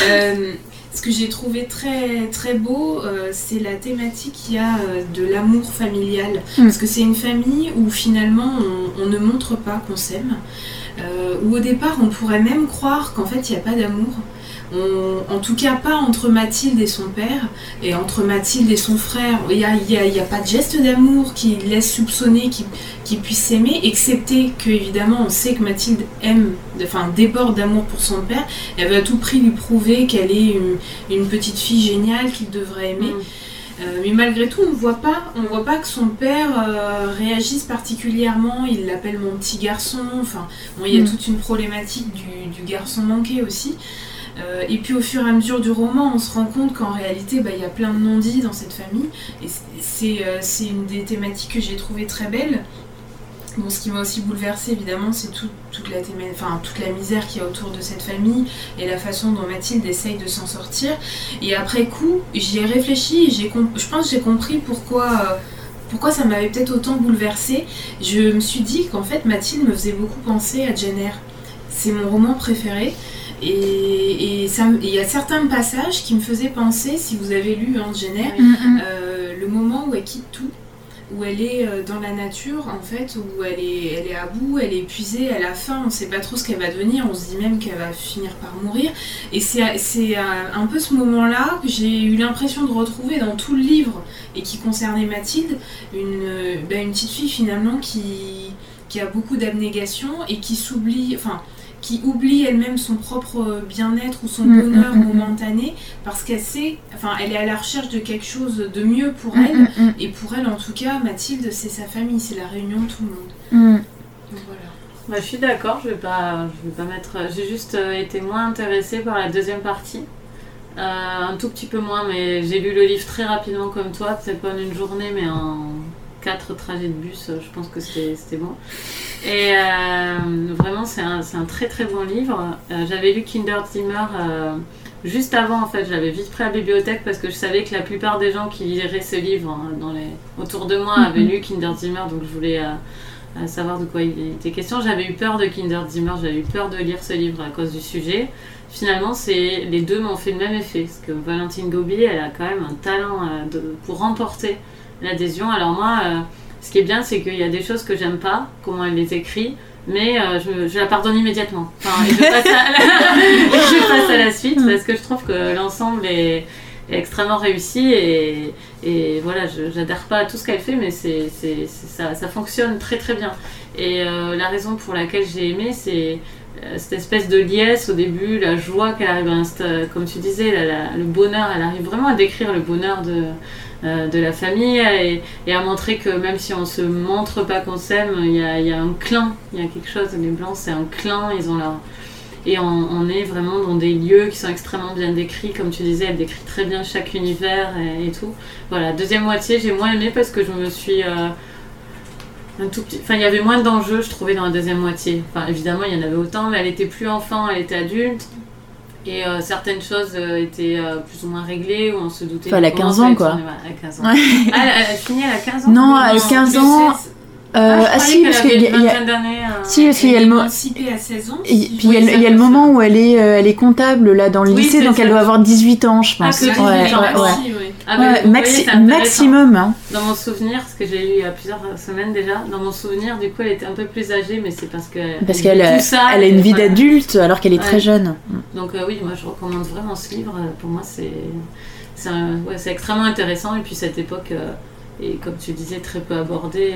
messe. Ce que j'ai trouvé très, très beau, c'est la thématique qu'il y a de l'amour familial. Parce que c'est une famille où finalement on ne montre pas qu'on s'aime. Où au départ on pourrait même croire qu'en fait il n'y a pas d'amour. En tout cas pas entre Mathilde et son père, et entre Mathilde et son frère. Il n'y a pas de geste d'amour qui laisse soupçonner qu'ils puissent s'aimer, excepté qu'évidemment on sait que Mathilde déborde d'amour pour son père. Elle veut à tout prix lui prouver qu'elle est une petite fille géniale qu'il devrait aimer. Mais malgré tout, on voit pas que son père réagisse particulièrement. Il l'appelle mon petit garçon. Enfin, y a toute une problématique du garçon manqué aussi. Et puis au fur et à mesure du roman, on se rend compte qu'en réalité, il y a plein de non-dits dans cette famille. Et c'est une des thématiques que j'ai trouvées très belle. Bon, ce qui m'a aussi bouleversée, évidemment, c'est toute la misère qu'il y a autour de cette famille et la façon dont Mathilde essaye de s'en sortir. Et après coup, j'y ai réfléchi et je pense que j'ai compris pourquoi ça m'avait peut-être autant bouleversée. Je me suis dit qu'en fait, Mathilde me faisait beaucoup penser à Jane Eyre. C'est mon roman préféré. Et il y a certains passages qui me faisaient penser, si vous avez lu Jane Eyre, le moment où elle quitte tout, où elle est dans la nature en fait, où elle est à bout, elle est épuisée, elle a faim, on ne sait pas trop ce qu'elle va devenir, on se dit même qu'elle va finir par mourir. Et c'est un peu ce moment-là que j'ai eu l'impression de retrouver dans tout le livre et qui concernait Mathilde, une petite fille finalement qui a beaucoup d'abnégation et qui s'oublie, enfin... qui oublie elle-même son propre bien-être ou son bonheur momentané parce qu'elle elle est à la recherche de quelque chose de mieux pour elle et pour elle en tout cas Mathilde c'est sa famille, c'est la réunion de tout le monde. Donc voilà. Bah, je suis d'accord, j'ai juste été moins intéressée par la deuxième partie, un tout petit peu moins, mais j'ai lu le livre très rapidement comme toi, peut-être pas en une journée mais en 4 trajets de bus, je pense que c'était bon. Et vraiment, c'est un très très bon livre. J'avais lu Kinderzimmer juste avant, en fait. J'avais vite pris à la bibliothèque parce que je savais que la plupart des gens qui liraient ce livre autour de moi avaient lu Kinderzimmer, donc je voulais savoir de quoi il était question. J'avais eu peur de Kinderzimmer, j'avais eu peur de lire ce livre à cause du sujet. Finalement, les deux m'ont fait le même effet, parce que Valentine Goby, elle a quand même un talent pour remporter l'adhésion. Alors moi, ce qui est bien, c'est qu'il y a des choses que j'aime pas, comment elle les écrit, mais je la pardonne immédiatement. Enfin, je passe à la suite parce que je trouve que l'ensemble est extrêmement réussi et voilà, j'adhère pas à tout ce qu'elle fait, mais ça fonctionne très très bien. Et la raison pour laquelle j'ai aimé, c'est cette espèce de liesse au début, la joie qu'elle arrive, comme tu disais, le bonheur, elle arrive vraiment à décrire le bonheur de la famille et à montrer que même si on se montre pas qu'on s'aime, il y a un clan, il y a quelque chose. Les Blancs, c'est un clan, ils ont et on est vraiment dans des lieux qui sont extrêmement bien décrits, comme tu disais, elle décrit très bien chaque univers et tout. Voilà, deuxième moitié, j'ai moins aimé parce que je me suis... il y avait moins d'enjeux, je trouvais, dans la deuxième moitié. Enfin, évidemment, il y en avait autant, mais elle était plus enfant, elle était adulte. Et certaines choses étaient plus ou moins réglées, où on se doutait... Enfin, elle a 15 ans, quoi. Elle a fini à 15 ans. Non, à 15 ans... Ah si, parce qu'il y a le moment. Puis il y a le moment où elle est comptable là dans le lycée, donc elle doit avoir 18 ans, je pense. Maximum. Hein. Dans mon souvenir, parce que j'ai lu il y a plusieurs semaines déjà, dans mon souvenir, du coup, elle était un peu plus âgée, mais c'est parce qu'elle a une vie d'adulte alors qu'elle est très jeune. Donc oui, moi je recommande vraiment ce livre. Pour moi, c'est extrêmement intéressant, et puis cette époque. Et comme tu disais, très peu abordé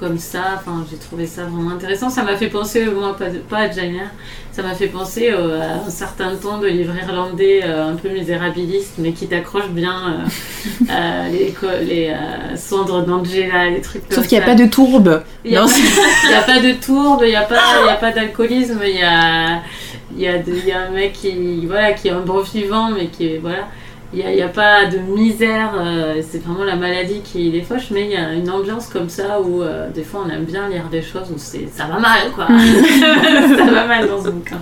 comme ça. Enfin, j'ai trouvé ça vraiment intéressant. Ça m'a fait penser, moi, pas à Jania, ça m'a fait penser à un certain ton de livre irlandais un peu misérabiliste, mais qui t'accroche bien les cendres d'Angela, les trucs comme ça. Sauf qu'il n'y a pas de tourbe. Il n'y a pas de tourbe, il n'y a pas d'alcoolisme, il y a un mec qui est un bon vivant, mais qui est... Voilà. Il n'y a pas de misère, c'est vraiment la maladie qui les fauche, mais il y a une ambiance comme ça où des fois on aime bien lire des choses où ça va mal, quoi. Ça va mal dans ce bouquin.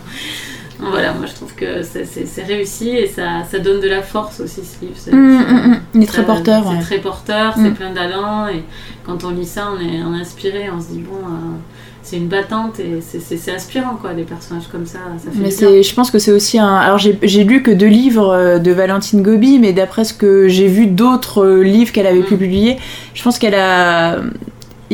Voilà, moi je trouve que c'est réussi, et ça donne de la force aussi, ce livre. Il est très porteur. C'est très porteur, c'est plein d'allant, et quand on lit ça, on est inspiré, on se dit bon... C'est une battante, et c'est inspirant, quoi, des personnages comme ça. Ça fait je pense que c'est aussi un... Alors j'ai lu que 2 livres de Valentine Goby, mais d'après ce que j'ai vu d'autres livres qu'elle avait pu publier, je pense qu'elle a...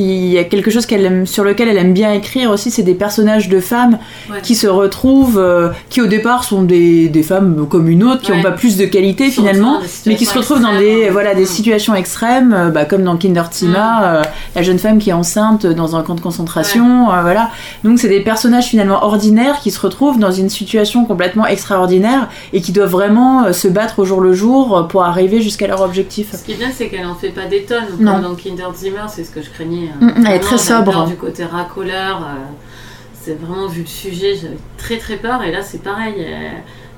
Il y a quelque chose sur lequel elle aime bien écrire aussi, c'est des personnages de femmes qui se retrouvent, qui au départ sont des femmes comme une autre, qui n'ont pas plus de qualité finalement, mais qui se retrouvent dans des situations extrêmes, comme dans Kindertima, la jeune femme qui est enceinte dans un camp de concentration, voilà. Donc c'est des personnages finalement ordinaires qui se retrouvent dans une situation complètement extraordinaire et qui doivent vraiment se battre au jour le jour pour arriver jusqu'à leur objectif. Ce qui est bien, c'est qu'elle n'en fait pas des tonnes. Non. Dans Kindertima, c'est ce que je craignais. Elle est très sobre. Du côté racoleur, c'est vraiment, vu le sujet, j'avais très très peur. Et là, c'est pareil,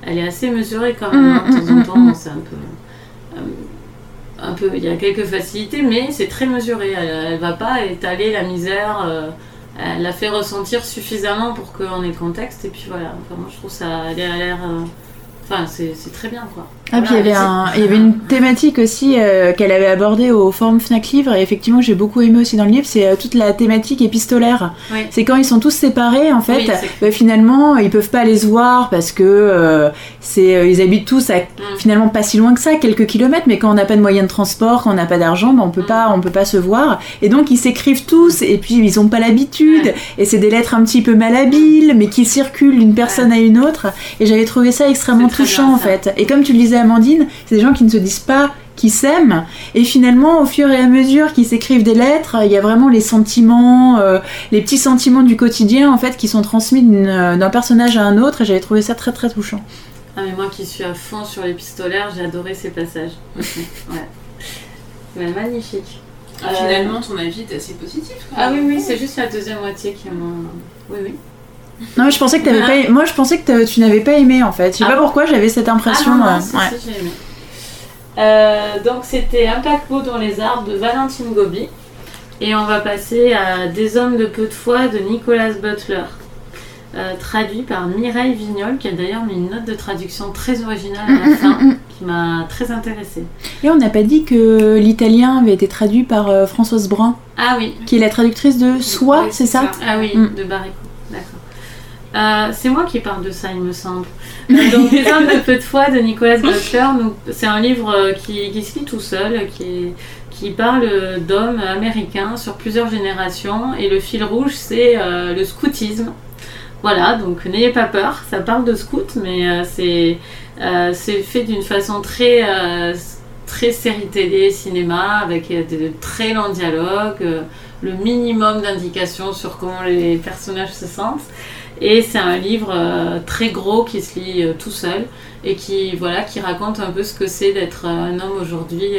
elle est assez mesurée quand même. De temps en temps, c'est un peu. Il y a quelques facilités, mais c'est très mesuré. Elle va pas étaler la misère. Elle la fait ressentir suffisamment pour qu'on ait le contexte. Et puis voilà. Enfin, moi, je trouve ça. Elle a l'air. Enfin, c'est très bien, quoi. Ah, voilà, puis il y avait une thématique aussi qu'elle avait abordée au Forum FNAC Livre, et effectivement j'ai beaucoup aimé aussi dans le livre, c'est toute la thématique épistolaire. Oui. C'est quand ils sont tous séparés, en fait, finalement ils peuvent pas aller se voir parce que ils habitent tous à finalement pas si loin que ça, quelques kilomètres, mais quand on n'a pas de moyens de transport, quand on n'a pas d'argent, on peut pas, se voir, et donc ils s'écrivent tous, et puis ils ont pas l'habitude, et c'est des lettres un petit peu malhabiles, mais qui circulent d'une personne à une autre, et j'avais trouvé ça extrêmement touchant, en fait. Et comme tu le disais, Amandine, c'est des gens qui ne se disent pas, qui s'aiment, et finalement au fur et à mesure qu'ils s'écrivent des lettres, il y a vraiment les sentiments, les petits sentiments du quotidien, en fait, qui sont transmis d'un personnage à un autre, et j'avais trouvé ça très très touchant. Ah, mais moi qui suis à fond sur l'épistolaire, j'ai adoré ces passages. Ouais. Magnifique. Finalement, ton avis est assez positif, quoi. Ah oui, c'est juste la deuxième moitié qui m'a... Oui. Non, je pensais que t'avais pas... Moi, je pensais que tu n'avais pas aimé, en fait. Je sais pas pourquoi, j'avais cette impression. J'ai aimé. Donc, c'était Un paquebot dans les arbres de Valentine Goby. Et on va passer à Des hommes de peu de foi de Nicholas Butler. Traduit par Mireille Vignol, qui a d'ailleurs mis une note de traduction très originale à la fin, qui m'a très intéressée. Et on n'a pas dit que l'italien avait été traduit par Françoise Brun. Ah oui. Qui est la traductrice de Soi, c'est ça. Ah oui, de Baricot. D'accord. C'est moi qui parle de ça, il me semble. Donc, Des hommes de peu de foi de Nicholas Butler, c'est un livre qui se lit tout seul, qui parle d'hommes américains sur plusieurs générations, et le fil rouge, c'est le scoutisme. Voilà, donc n'ayez pas peur, ça parle de scout, mais c'est fait d'une façon très, très série télé, cinéma, avec de très longs dialogues, le minimum d'indications sur comment les personnages se sentent. Et c'est un livre très gros qui se lit tout seul, et qui raconte un peu ce que c'est d'être un homme aujourd'hui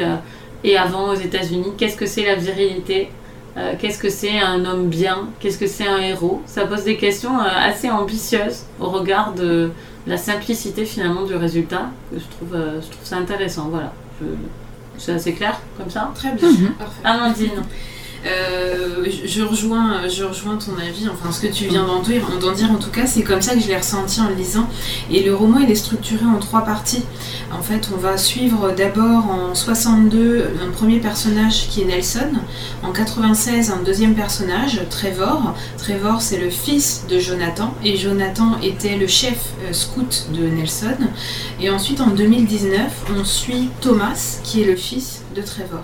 et avant aux États-Unis. Qu'est-ce que c'est la virilité ? Qu'est-ce que c'est un homme bien ? Qu'est-ce que c'est un héros ? Ça pose des questions assez ambitieuses au regard de la simplicité finalement du résultat. Je trouve ça intéressant, voilà. C'est assez clair comme ça ? Très bien, parfait. Amandine. Je rejoins ton avis, enfin ce que tu viens d'en dire en tout cas, c'est comme ça que je l'ai ressenti en le lisant. Et le roman il est structuré en 3 parties. En fait on va suivre d'abord en 1962 un premier personnage qui est Nelson, en 1996 un deuxième personnage, Trevor c'est le fils de Jonathan, et Jonathan était le chef scout de Nelson. Et ensuite en 2019 on suit Thomas qui est le fils de Trevor.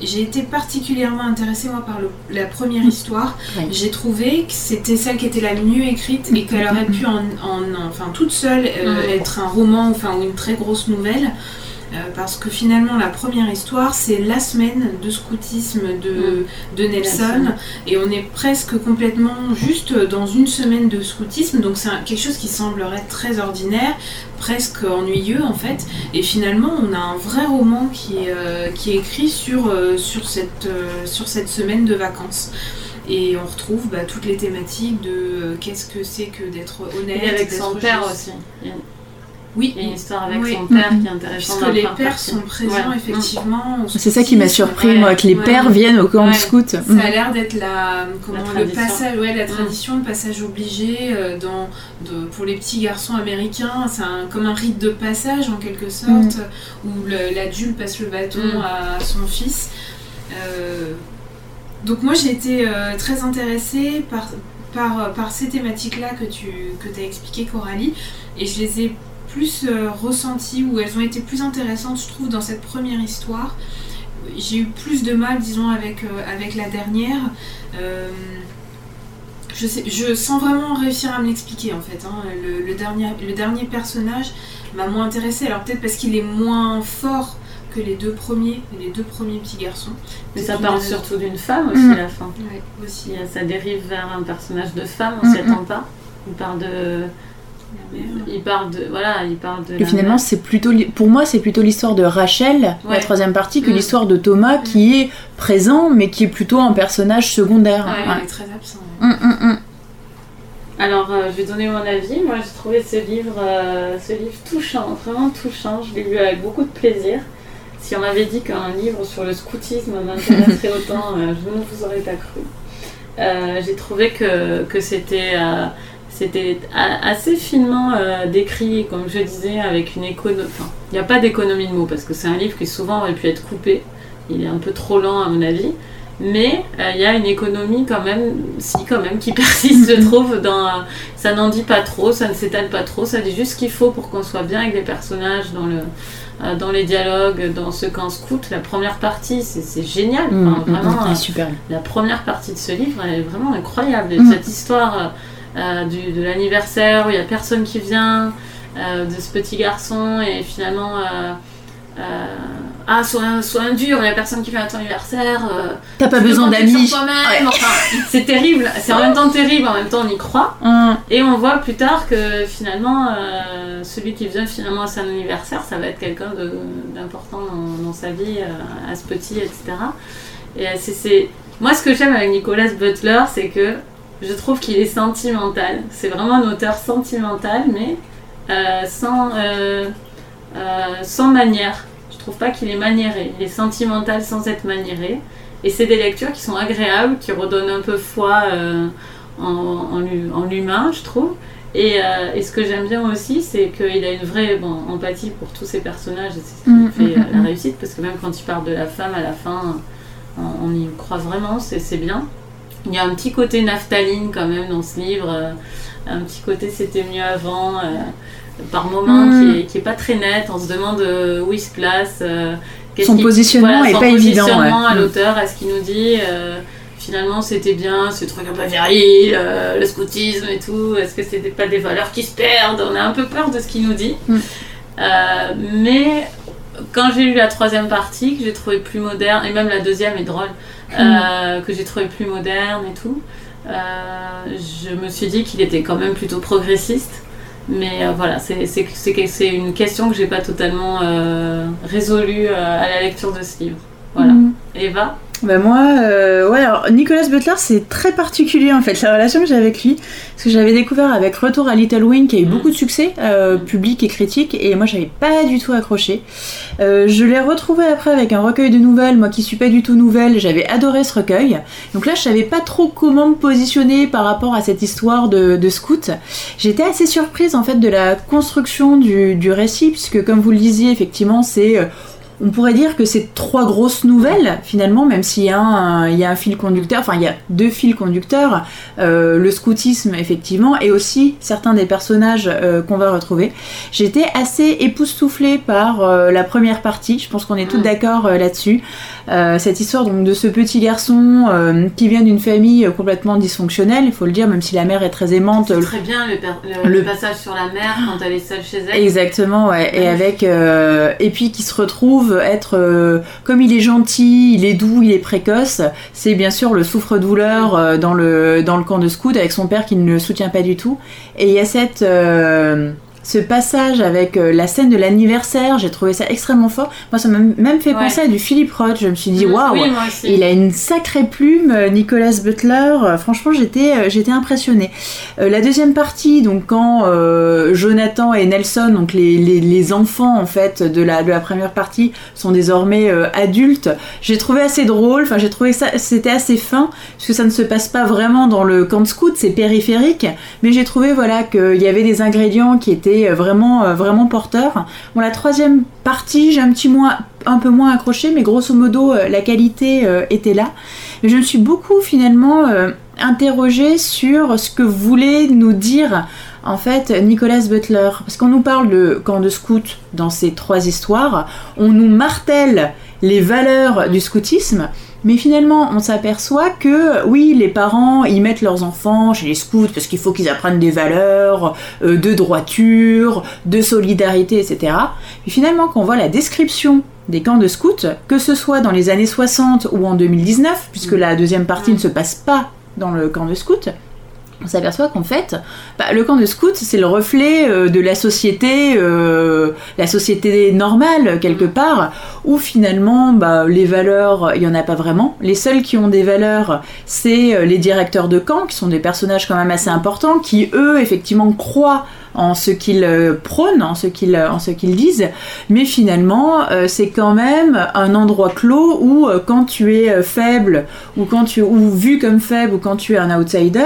J'ai été particulièrement intéressée moi par la première histoire. Oui. J'ai trouvé que c'était celle qui était la mieux écrite et qu'elle aurait pu en toute seule être un roman ou une très grosse nouvelle. Parce que finalement la première histoire c'est la semaine de scoutisme de Nelson, et on est presque complètement juste dans une semaine de scoutisme, donc c'est quelque chose qui semblerait très ordinaire, presque ennuyeux en fait, et finalement on a un vrai roman qui est écrit sur cette semaine de vacances. Et on retrouve toutes les thématiques de qu'est-ce que c'est que d'être honnête, et avec son père aussi. Oui. Il y a une histoire avec son père qui est intéressante. Parce que les pères sont présents, effectivement. C'est ça qui m'a surpris, moi, que les pères viennent au camp scout. Ça a l'air d'être la tradition, le passage obligé pour les petits garçons américains. C'est comme un rite de passage, en quelque sorte, où l'adulte passe le bâton à son fils. Donc moi, j'ai été très intéressée par ces thématiques-là que tu as expliquées, Coralie. Et je les ai plus ressenties, ou elles ont été plus intéressantes je trouve dans cette première histoire. J'ai eu plus de mal disons avec la dernière. Je sens vraiment réussir à me l'expliquer en fait. Le dernier personnage m'a moins intéressée, alors peut-être parce qu'il est moins fort que les deux premiers petits garçons. Mais ça parle surtout d'une femme aussi à la fin. Ouais, aussi. Ça dérive vers un personnage de femme, on s'y attend pas. Il parle de. Et finalement, mère. Pour moi, c'est plutôt l'histoire de Rachel, la troisième partie, que l'histoire de Thomas, qui est présent, mais qui est plutôt un personnage secondaire. Il est très absent. Alors, je vais donner mon avis. Moi, j'ai trouvé ce livre touchant, vraiment touchant. Je l'ai lu avec beaucoup de plaisir. Si on m'avait dit qu'un livre sur le scoutisme m'intéresserait autant, je ne vous aurais pas cru. J'ai trouvé que c'était. C'était assez finement décrit, comme je disais, avec une économie. Enfin, il n'y a pas d'économie de mots, parce que c'est un livre qui souvent aurait pu être coupé. Il est un peu trop lent, à mon avis. Mais il y a une économie quand même, qui persiste, je trouve. Ça n'en dit pas trop, ça ne s'étale pas trop. Ça dit juste ce qu'il faut pour qu'on soit bien avec les personnages dans les dialogues, dans ce qu'en scout. La première partie, c'est génial. Enfin, vraiment, super. La première partie de ce livre, elle est vraiment incroyable. Cette histoire... de l'anniversaire où il n'y a personne qui vient, de ce petit garçon, et finalement sois un dur, il n'y a personne qui vient à ton anniversaire, t'as pas besoin d'amis sur toi-même. Enfin, c'est terrible, c'est en même temps terrible, en même temps on y croit, et on voit plus tard que finalement celui qui vient finalement à son anniversaire, ça va être quelqu'un d'important dans sa vie, à ce petit, etc. Et moi ce que j'aime avec Nicholas Butler, c'est que je trouve qu'il est sentimental. C'est vraiment un auteur sentimental, mais sans manière. Je trouve pas qu'il est maniéré. Il est sentimental sans être maniéré. Et c'est des lectures qui sont agréables, qui redonnent un peu foi en l'humain, je trouve. Et ce que j'aime bien aussi, c'est qu'il a une vraie empathie pour tous ces personnages. Et c'est ce qui fait la réussite, parce que même quand il parle de la femme à la fin, on y croit vraiment, c'est bien. Il y a un petit côté naphtaline quand même dans ce livre, un petit côté c'était mieux avant, par moment, qui est pas très net. On se demande où il se place, son positionnement est pas évident. Son positionnement à l'auteur, à ce qu'il nous dit, finalement c'était bien, ce truc un peu viril, le scoutisme et tout, est-ce que c'était pas des valeurs qui se perdent? On a un peu peur de ce qu'il nous dit. Mais quand j'ai lu la troisième partie, que j'ai trouvé plus moderne, et même la deuxième est drôle, que j'ai trouvé plus moderne et tout, je me suis dit qu'il était quand même plutôt progressiste. Mais voilà, c'est une question que j'ai pas totalement résolue à la lecture de ce livre. Voilà. Eva, Bah moi, ouais, alors Nicholas Butler, c'est très particulier en fait la relation que j'ai avec lui, parce que j'avais découvert avec Retour à Little Wing qui a eu beaucoup de succès public et critique, et moi j'avais pas du tout accroché. Je l'ai retrouvé après avec un recueil de nouvelles, moi qui suis pas du tout nouvelle, j'avais adoré ce recueil, donc là je savais pas trop comment me positionner par rapport à cette histoire de scout. J'étais assez surprise en fait de la construction du récit, puisque comme vous le disiez effectivement c'est... on pourrait dire que c'est trois grosses nouvelles, finalement, même s'il y a un fil conducteur, enfin il y a deux fils conducteurs, le scoutisme, effectivement, et aussi certains des personnages qu'on va retrouver. J'étais assez époustouflée par la première partie, je pense qu'on est toutes d'accord là-dessus. Cette histoire donc, de ce petit garçon qui vient d'une famille complètement dysfonctionnelle, il faut le dire, même si la mère est très aimante. C'est très bien le passage sur la mère quand elle est seule chez elle. Exactement, ouais. Et, avec, et puis qui se retrouve être comme il est gentil, il est doux, il est précoce, c'est bien sûr le souffre-douleur dans le camp de scout avec son père qui ne le soutient pas du tout. Et il y a cette ce passage avec la scène de l'anniversaire, j'ai trouvé ça extrêmement fort. Moi, ça m'a même fait penser à du Philip Roth. Je me suis dit, waouh, oui, il a une sacrée plume, Nicholas Butler. Franchement, j'étais impressionnée. La deuxième partie, donc quand Jonathan et Nelson, donc les enfants en fait de la première partie, sont désormais adultes, j'ai trouvé assez drôle. Enfin, j'ai trouvé que ça, c'était assez fin, parce que ça ne se passe pas vraiment dans le camp de scout, c'est périphérique. Mais j'ai trouvé, voilà, qu'il y avait des ingrédients qui étaient vraiment, vraiment porteur. Bon, la troisième partie, j'ai un peu moins accroché, mais grosso modo, la qualité était là. Mais je me suis beaucoup finalement interrogée sur ce que voulait nous dire en fait Nicholas Butler. Parce qu'on nous parle de camp de scout dans ces trois histoires, on nous martèle les valeurs du scoutisme. Mais finalement, on s'aperçoit que, oui, les parents, ils mettent leurs enfants chez les scouts parce qu'il faut qu'ils apprennent des valeurs, de droiture, de solidarité, etc. Mais finalement, quand on voit la description des camps de scouts, que ce soit dans les années 60 ou en 2019, puisque la deuxième partie ne se passe pas dans le camp de scouts, on s'aperçoit qu'en fait, le camp de scouts, c'est le reflet de la société normale, quelque part, où finalement, les valeurs, il n'y en a pas vraiment. Les seuls qui ont des valeurs, c'est les directeurs de camp, qui sont des personnages quand même assez importants, qui, eux, effectivement, croient en ce qu'ils prônent, en ce qu'ils disent. Mais finalement, c'est quand même un endroit clos où, quand tu es faible, ou vu comme faible, ou quand tu es un outsider,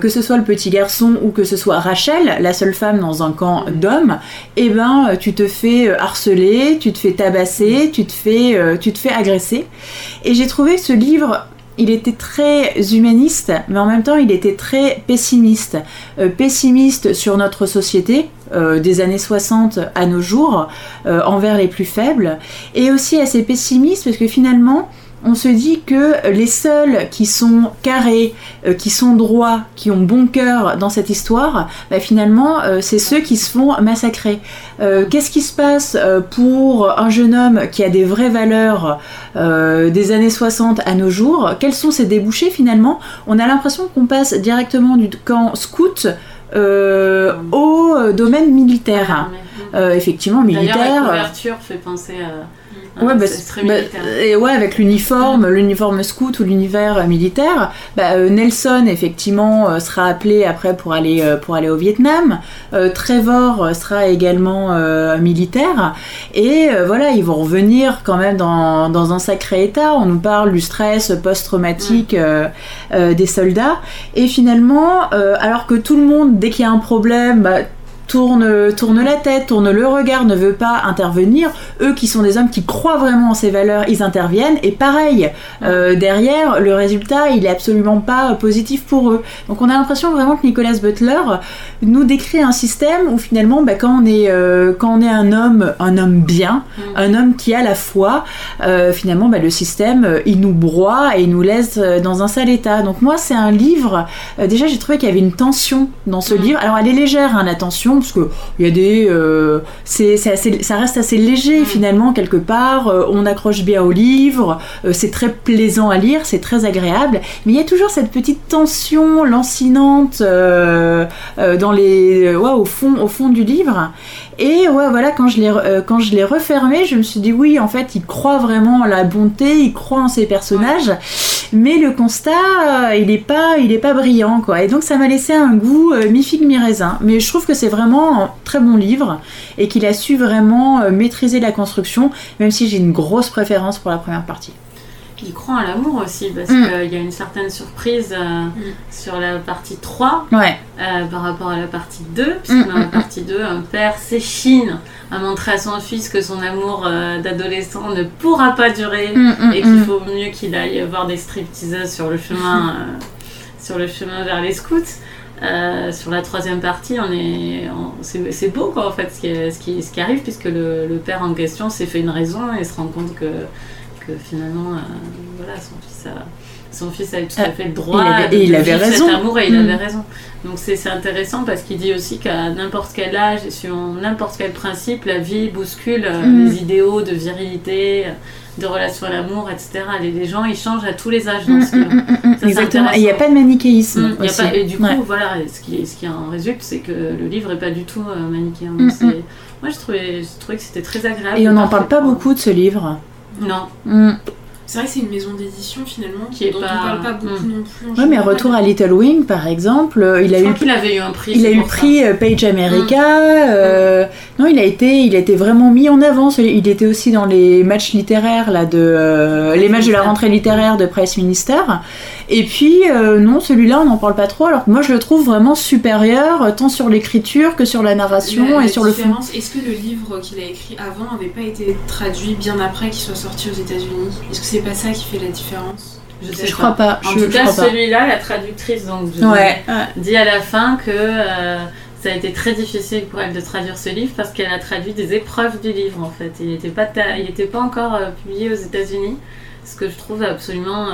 que ce soit le petit garçon ou que ce soit Rachel, la seule femme dans un camp d'hommes, eh ben, tu te fais harceler, tu te fais tabasser, tu te fais agresser. Et j'ai trouvé que ce livre... il était très humaniste, mais en même temps, il était très pessimiste. Pessimiste sur notre société, des années 60 à nos jours, envers les plus faibles. Et aussi assez pessimiste, parce que finalement, on se dit que les seuls qui sont carrés, qui sont droits, qui ont bon cœur dans cette histoire, finalement, c'est ceux qui se font massacrer. Qu'est-ce qui se passe pour un jeune homme qui a des vraies valeurs des années 60 à nos jours? Quels sont ses débouchés finalement? On a l'impression qu'on passe directement du camp scout au domaine militaire. Effectivement, militaire. D'ailleurs, la couverture fait penser à... ouais, et ouais, avec l'uniforme scout ou l'univers militaire. Nelson effectivement sera appelé après pour aller au Vietnam. Trevor sera également militaire, et voilà, ils vont revenir quand même dans un sacré état. On nous parle du stress post-traumatique des soldats, et finalement alors que tout le monde, dès qu'il y a un problème, tourne la tête, tourne le regard, ne veut pas intervenir. Eux qui sont des hommes qui croient vraiment en ces valeurs, ils interviennent. Et pareil, derrière, le résultat, il est absolument pas positif pour eux. Donc on a l'impression vraiment que Nicholas Butler nous décrit un système où finalement, quand on est un homme bien, un homme qui a la foi, finalement, le système, il nous broie et il nous laisse dans un sale état. Donc moi, c'est un livre... déjà, j'ai trouvé qu'il y avait une tension dans ce livre. Alors elle est légère, la tension. parce que il y a des ça reste assez léger finalement quelque part, on accroche bien au livre, c'est très plaisant à lire, c'est très agréable, mais il y a toujours cette petite tension lancinante dans les au fond du livre. Et ouais, voilà, quand je l'ai refermé, je me suis dit oui, en fait, il croit vraiment à la bonté, il croit en ses personnages, mais le constat, il est pas brillant, quoi. Et donc ça m'a laissé un goût mi-figue mi-raisin. Mais je trouve que c'est vraiment un très bon livre et qu'il a su vraiment maîtriser la construction, même si j'ai une grosse préférence pour la première partie. Il croit à l'amour aussi, parce qu'il y a une certaine surprise sur la partie 3 par rapport à la partie 2, puisque dans la partie 2, un père s'échine à montrer à son fils que son amour d'adolescent ne pourra pas durer et qu'il faut mieux qu'il aille voir des stripteaseuses sur le chemin vers les scouts. Sur la troisième partie, c'est beau, quoi, en fait, ce qui arrive, puisque le père en question s'est fait une raison et se rend compte que finalement, son fils avait tout à fait le droit de vivre cet amour et il avait raison. Donc c'est intéressant parce qu'il dit aussi qu'à n'importe quel âge, sur n'importe quel principe, la vie bouscule les idéaux de virilité, de relation à l'amour, etc. Les gens, ils changent à tous les âges dans ce livre. Exactement, il n'y a pas de manichéisme aussi. Et du coup, ce qui en résulte, c'est que le livre n'est pas du tout manichéen. Moi, je trouvais que c'était très agréable. Et on n'en parle pas beaucoup de ce livre. Non. C'est vrai que c'est une maison d'édition finalement dont on ne parle pas beaucoup non plus. Oui, mais Retour à Little Wing par exemple, il a eu le prix Page America. Non, il a été vraiment mis en avant. Il était aussi dans les matchs littéraires de la rentrée littéraire de Press Minister. Et puis non, celui-là on n'en parle pas trop. Alors que moi je le trouve vraiment supérieur tant sur l'écriture que sur la narration et sur le fond. Est-ce que le livre qu'il a écrit avant n'avait pas été traduit bien après qu'il soit sorti aux États-Unis? Est-ce que c'est pas ça qui fait la différence? Je crois pas. En tout cas, celui-là, la traductrice dit à la fin que ça a été très difficile pour elle de traduire ce livre parce qu'elle a traduit des épreuves du livre, en fait. Il n'était pas encore publié aux États-Unis, ce que je trouve absolument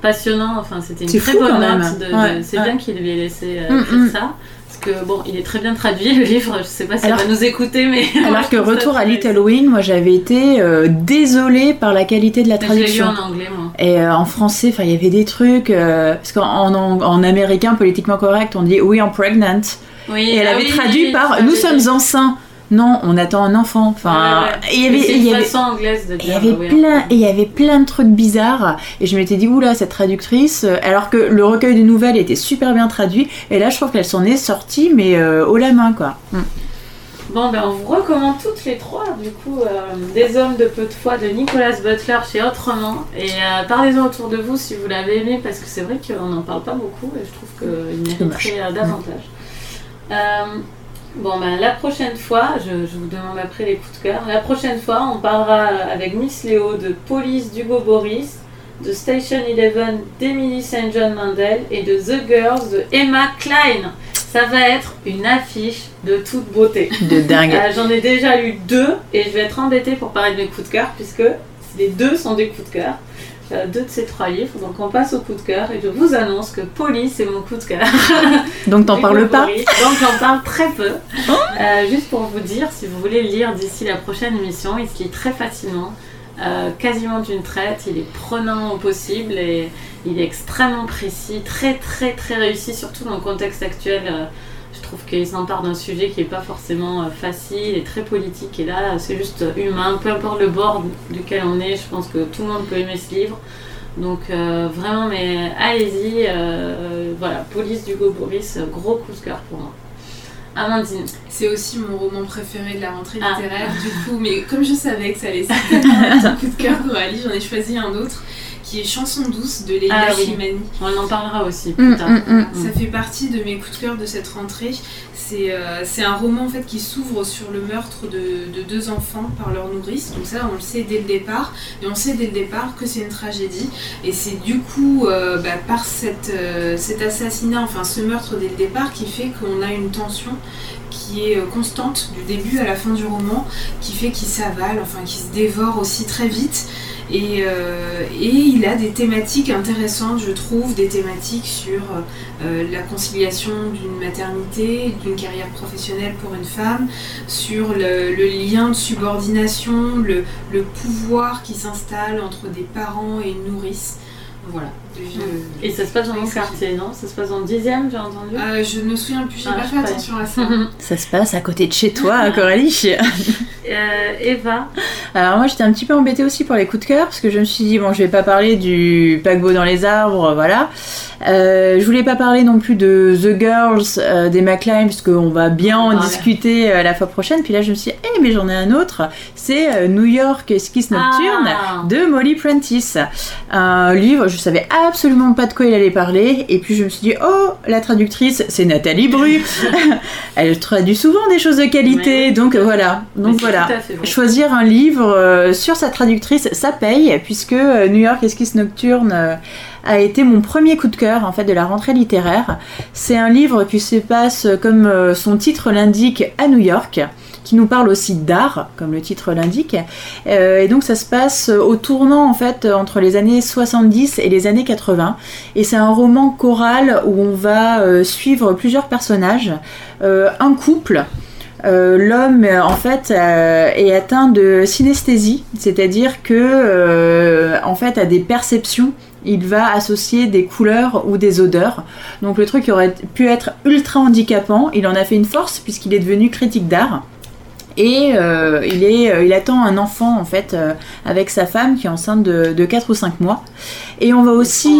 passionnant. Enfin, c'était une très bonne note. C'est bien qu'il lui ait laissé écrire ça. Que bon, il est très bien traduit le livre, je sais pas si elle va nous écouter, mais. Alors que Retour à Little Wing, moi j'avais été désolée par la qualité de la traduction. Je l'ai lu en anglais, moi. Et en français, il y avait des trucs. Parce qu'en américain, politiquement correct, on dit We are pregnant. Oui, et elle avait traduit par Nous sommes enceints. Non, on attend un enfant. Enfin, il y avait plein de trucs bizarres. Et je m'étais dit, oula, cette traductrice. Alors que le recueil de nouvelles était super bien traduit. Et là, je trouve qu'elle s'en est sortie, mais haut la main, quoi. Bon, ben, on vous recommande toutes les trois, du coup, Des hommes de peu de foi de Nicolas Butler chez Autrement. Et parlez-en autour de vous si vous l'avez aimé, parce que c'est vrai qu'on n'en parle pas beaucoup. Et je trouve qu'il mériterait davantage. Bon ben la prochaine fois, je vous demande après les coups de cœur, la prochaine fois on parlera avec Miss Léo de Police d'Hugo Boris, de Station Eleven d'Emily St. John Mandel et de The Girls de Emma Klein. Ça va être une affiche de toute beauté. De dingue. J'en ai déjà lu 2 et je vais être embêtée pour parler de mes coups de cœur puisque les 2 sont des coups de cœur. 2 de ces 3 livres, donc on passe au coup de cœur et je vous annonce que Police c'est mon coup de cœur. Donc t'en parles pas? Donc j'en parle très peu. Juste pour vous dire, si vous voulez lire d'ici la prochaine émission, il se lit très facilement, quasiment d'une traite, il est prenant au possible et il est extrêmement précis, très très très réussi, surtout dans le contexte actuel. Je trouve qu'il s'empare d'un sujet qui n'est pas forcément facile et très politique. Et là, c'est juste humain. Peu importe le bord duquel on est, je pense que tout le monde peut aimer ce livre. Donc vraiment, mais allez-y. Voilà, Police d'Hugo Boris, gros coup de cœur pour moi. Amandine. C'est aussi mon roman préféré de la rentrée littéraire. Du coup, mais comme je savais que ça allait être un coup de cœur, Coralie, j'en ai choisi un autre, qui est Chanson douce de Leila Slimani. On en parlera aussi plus tard. Ça fait partie de mes coups de cœur de cette rentrée. C'est un roman en fait, qui s'ouvre sur le meurtre de 2 enfants par leur nourrice. Donc ça, on le sait dès le départ. Et on sait dès le départ que c'est une tragédie. Et c'est du coup, par cet assassinat, enfin ce meurtre dès le départ, qui fait qu'on a une tension qui est constante du début à la fin du roman, qui fait qu'ils s'avalent, enfin qu'ils se dévorent aussi très vite. Et il a des thématiques intéressantes, je trouve, des thématiques sur la conciliation d'une maternité, d'une carrière professionnelle pour une femme, sur le lien de subordination, le pouvoir qui s'installe entre des parents et une nourrice. Voilà. Et ça se passe dans mon quartier, non ? Ça se passe dans le 10e, j'ai entendu. Je ne me souviens plus, j'ai pas fait attention à ça. Ça se passe à côté de chez toi, Coralie. Eva. Alors moi, j'étais un petit peu embêtée aussi pour les coups de cœur, parce que je me suis dit, bon, je vais pas parler du paquebot dans les arbres, voilà. Je voulais pas parler non plus de The Girls, d'Emma Klein, parce qu'on va bien en discuter la fois prochaine. Puis là, je me suis dit, eh, mais j'en ai un autre. C'est New York Esquisse Nocturne de Molly Prentice. Un livre, je savais absolument pas de quoi il allait parler, et puis je me suis dit, oh, la traductrice c'est Nathalie Bru. Elle traduit souvent des choses de qualité, ouais. donc voilà. Choisir un livre sur sa traductrice, ça paye, puisque New York Esquisse Nocturne a été mon premier coup de cœur en fait de la rentrée littéraire. C'est un livre qui se passe, comme son titre l'indique, à New York, qui nous parle aussi d'art, comme le titre l'indique. Et donc ça se passe au tournant en fait entre les années 70 et les années 80. Et c'est un roman choral où on va suivre plusieurs personnages, un couple. L'homme en fait est atteint de synesthésie, c'est-à-dire que en fait à des perceptions, il va associer des couleurs ou des odeurs. Donc le truc aurait pu être ultra handicapant, il en a fait une force puisqu'il est devenu critique d'art. Et il attend un enfant en fait avec sa femme qui est enceinte de 4 ou 5 mois. Et on va aussi...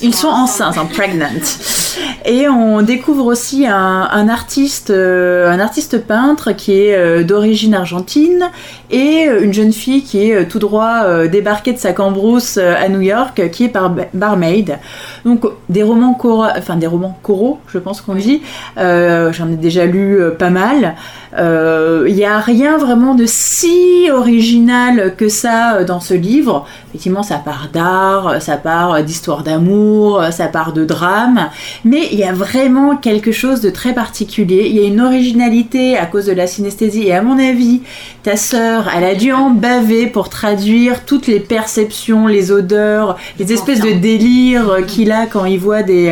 Ils sont enceintes, hein, pregnant. Et on découvre aussi un artiste peintre qui est d'origine argentine, et une jeune fille qui est tout droit débarquée de sa cambrousse à New York, qui est barmaid. Donc des romans coraux, je pense qu'on dit. J'en ai déjà lu pas mal. Il n'y a rien vraiment de si original que ça dans ce livre. Effectivement, ça part d'art, ça part d'histoire d'amour, ça part de drame, mais il y a vraiment quelque chose de très particulier. Il y a une originalité à cause de la synesthésie, et à mon avis, ta sœur, elle a dû en baver pour traduire toutes les perceptions, les odeurs, les espèces de délires qu'il a quand il voit des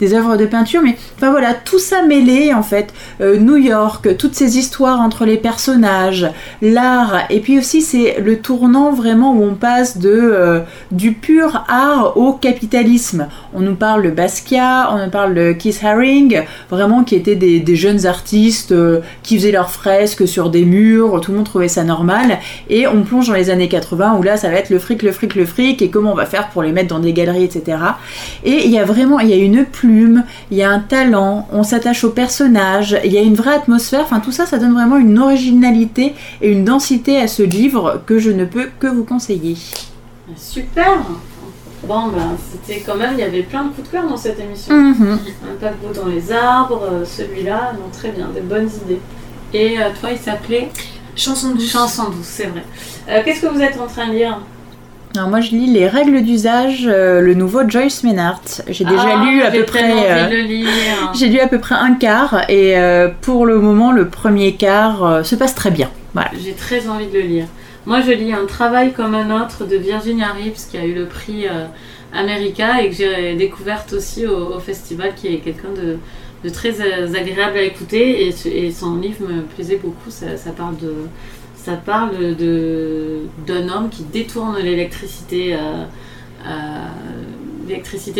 œuvres de peinture. Mais enfin voilà, tout ça mêlé en fait, New York, toutes ces histoires entre les personnages, l'art, et puis aussi c'est le tournant vraiment où on passe du pur art au capitalisme. On nous parle de Basquiat, on nous parle de Keith Haring, vraiment qui étaient des jeunes artistes qui faisaient leurs fresques sur des murs, tout le monde trouvait ça normal, et on plonge dans les années 80 où là ça va être le fric, et comment on va faire pour les mettre dans des galeries, etc. Et il y a une plume, il y a un talent, on s'attache aux personnages, il y a une vraie atmosphère, enfin tout ça, ça donne vraiment une originalité et une densité à ce livre que je ne peux que vous conseiller. Super. Bon, ben, c'était quand même, il y avait plein de coups de cœur dans cette émission. Mm-hmm. Un paquebot dans les arbres, celui-là, non, très bien, des bonnes idées. Et toi, il s'appelait Chanson douce, c'est vrai. Qu'est-ce que vous êtes en train de lire ? Alors moi, je lis Les règles d'usage, le nouveau Joyce Maynard. J'ai lu à peu près un quart, et pour le moment, le premier quart se passe très bien. Voilà. J'ai très envie de le lire. Moi, je lis Un travail comme un autre de Virginia Rips, qui a eu le prix America, et que j'ai découverte aussi au festival, qui est quelqu'un de très agréable à écouter, et son livre me plaisait beaucoup. Ça parle d'un homme qui détourne l'électricité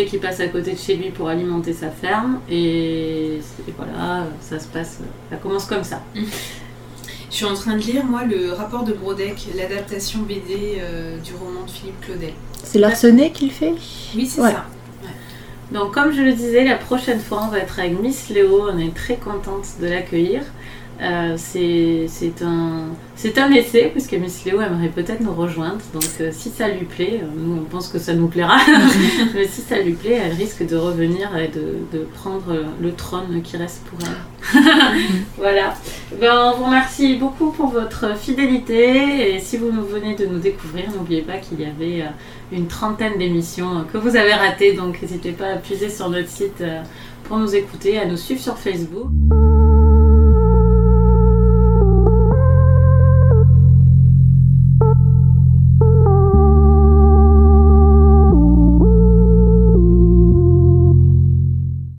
qui passe à côté de chez lui pour alimenter sa ferme, et voilà, ça commence comme ça. Je suis en train de lire, moi, le rapport de Brodeck, l'adaptation BD du roman de Philippe Claudel. C'est Larsenet qui le fait ? Oui, c'est ça. Ouais. Donc, comme je le disais, la prochaine fois, on va être avec Miss Léo. On est très contente de l'accueillir. C'est un essai, puisque Miss Léo aimerait peut-être nous rejoindre. Donc, si ça lui plaît, nous, on pense que ça nous plaira. Mais si ça lui plaît, elle risque de revenir et de prendre le trône qui reste pour elle. Voilà. Ben, on vous remercie beaucoup pour votre fidélité. Et si vous venez de nous découvrir, n'oubliez pas qu'il y avait une 30aine d'émissions que vous avez ratées. Donc, n'hésitez pas à puiser sur notre site pour nous écouter, à nous suivre sur Facebook.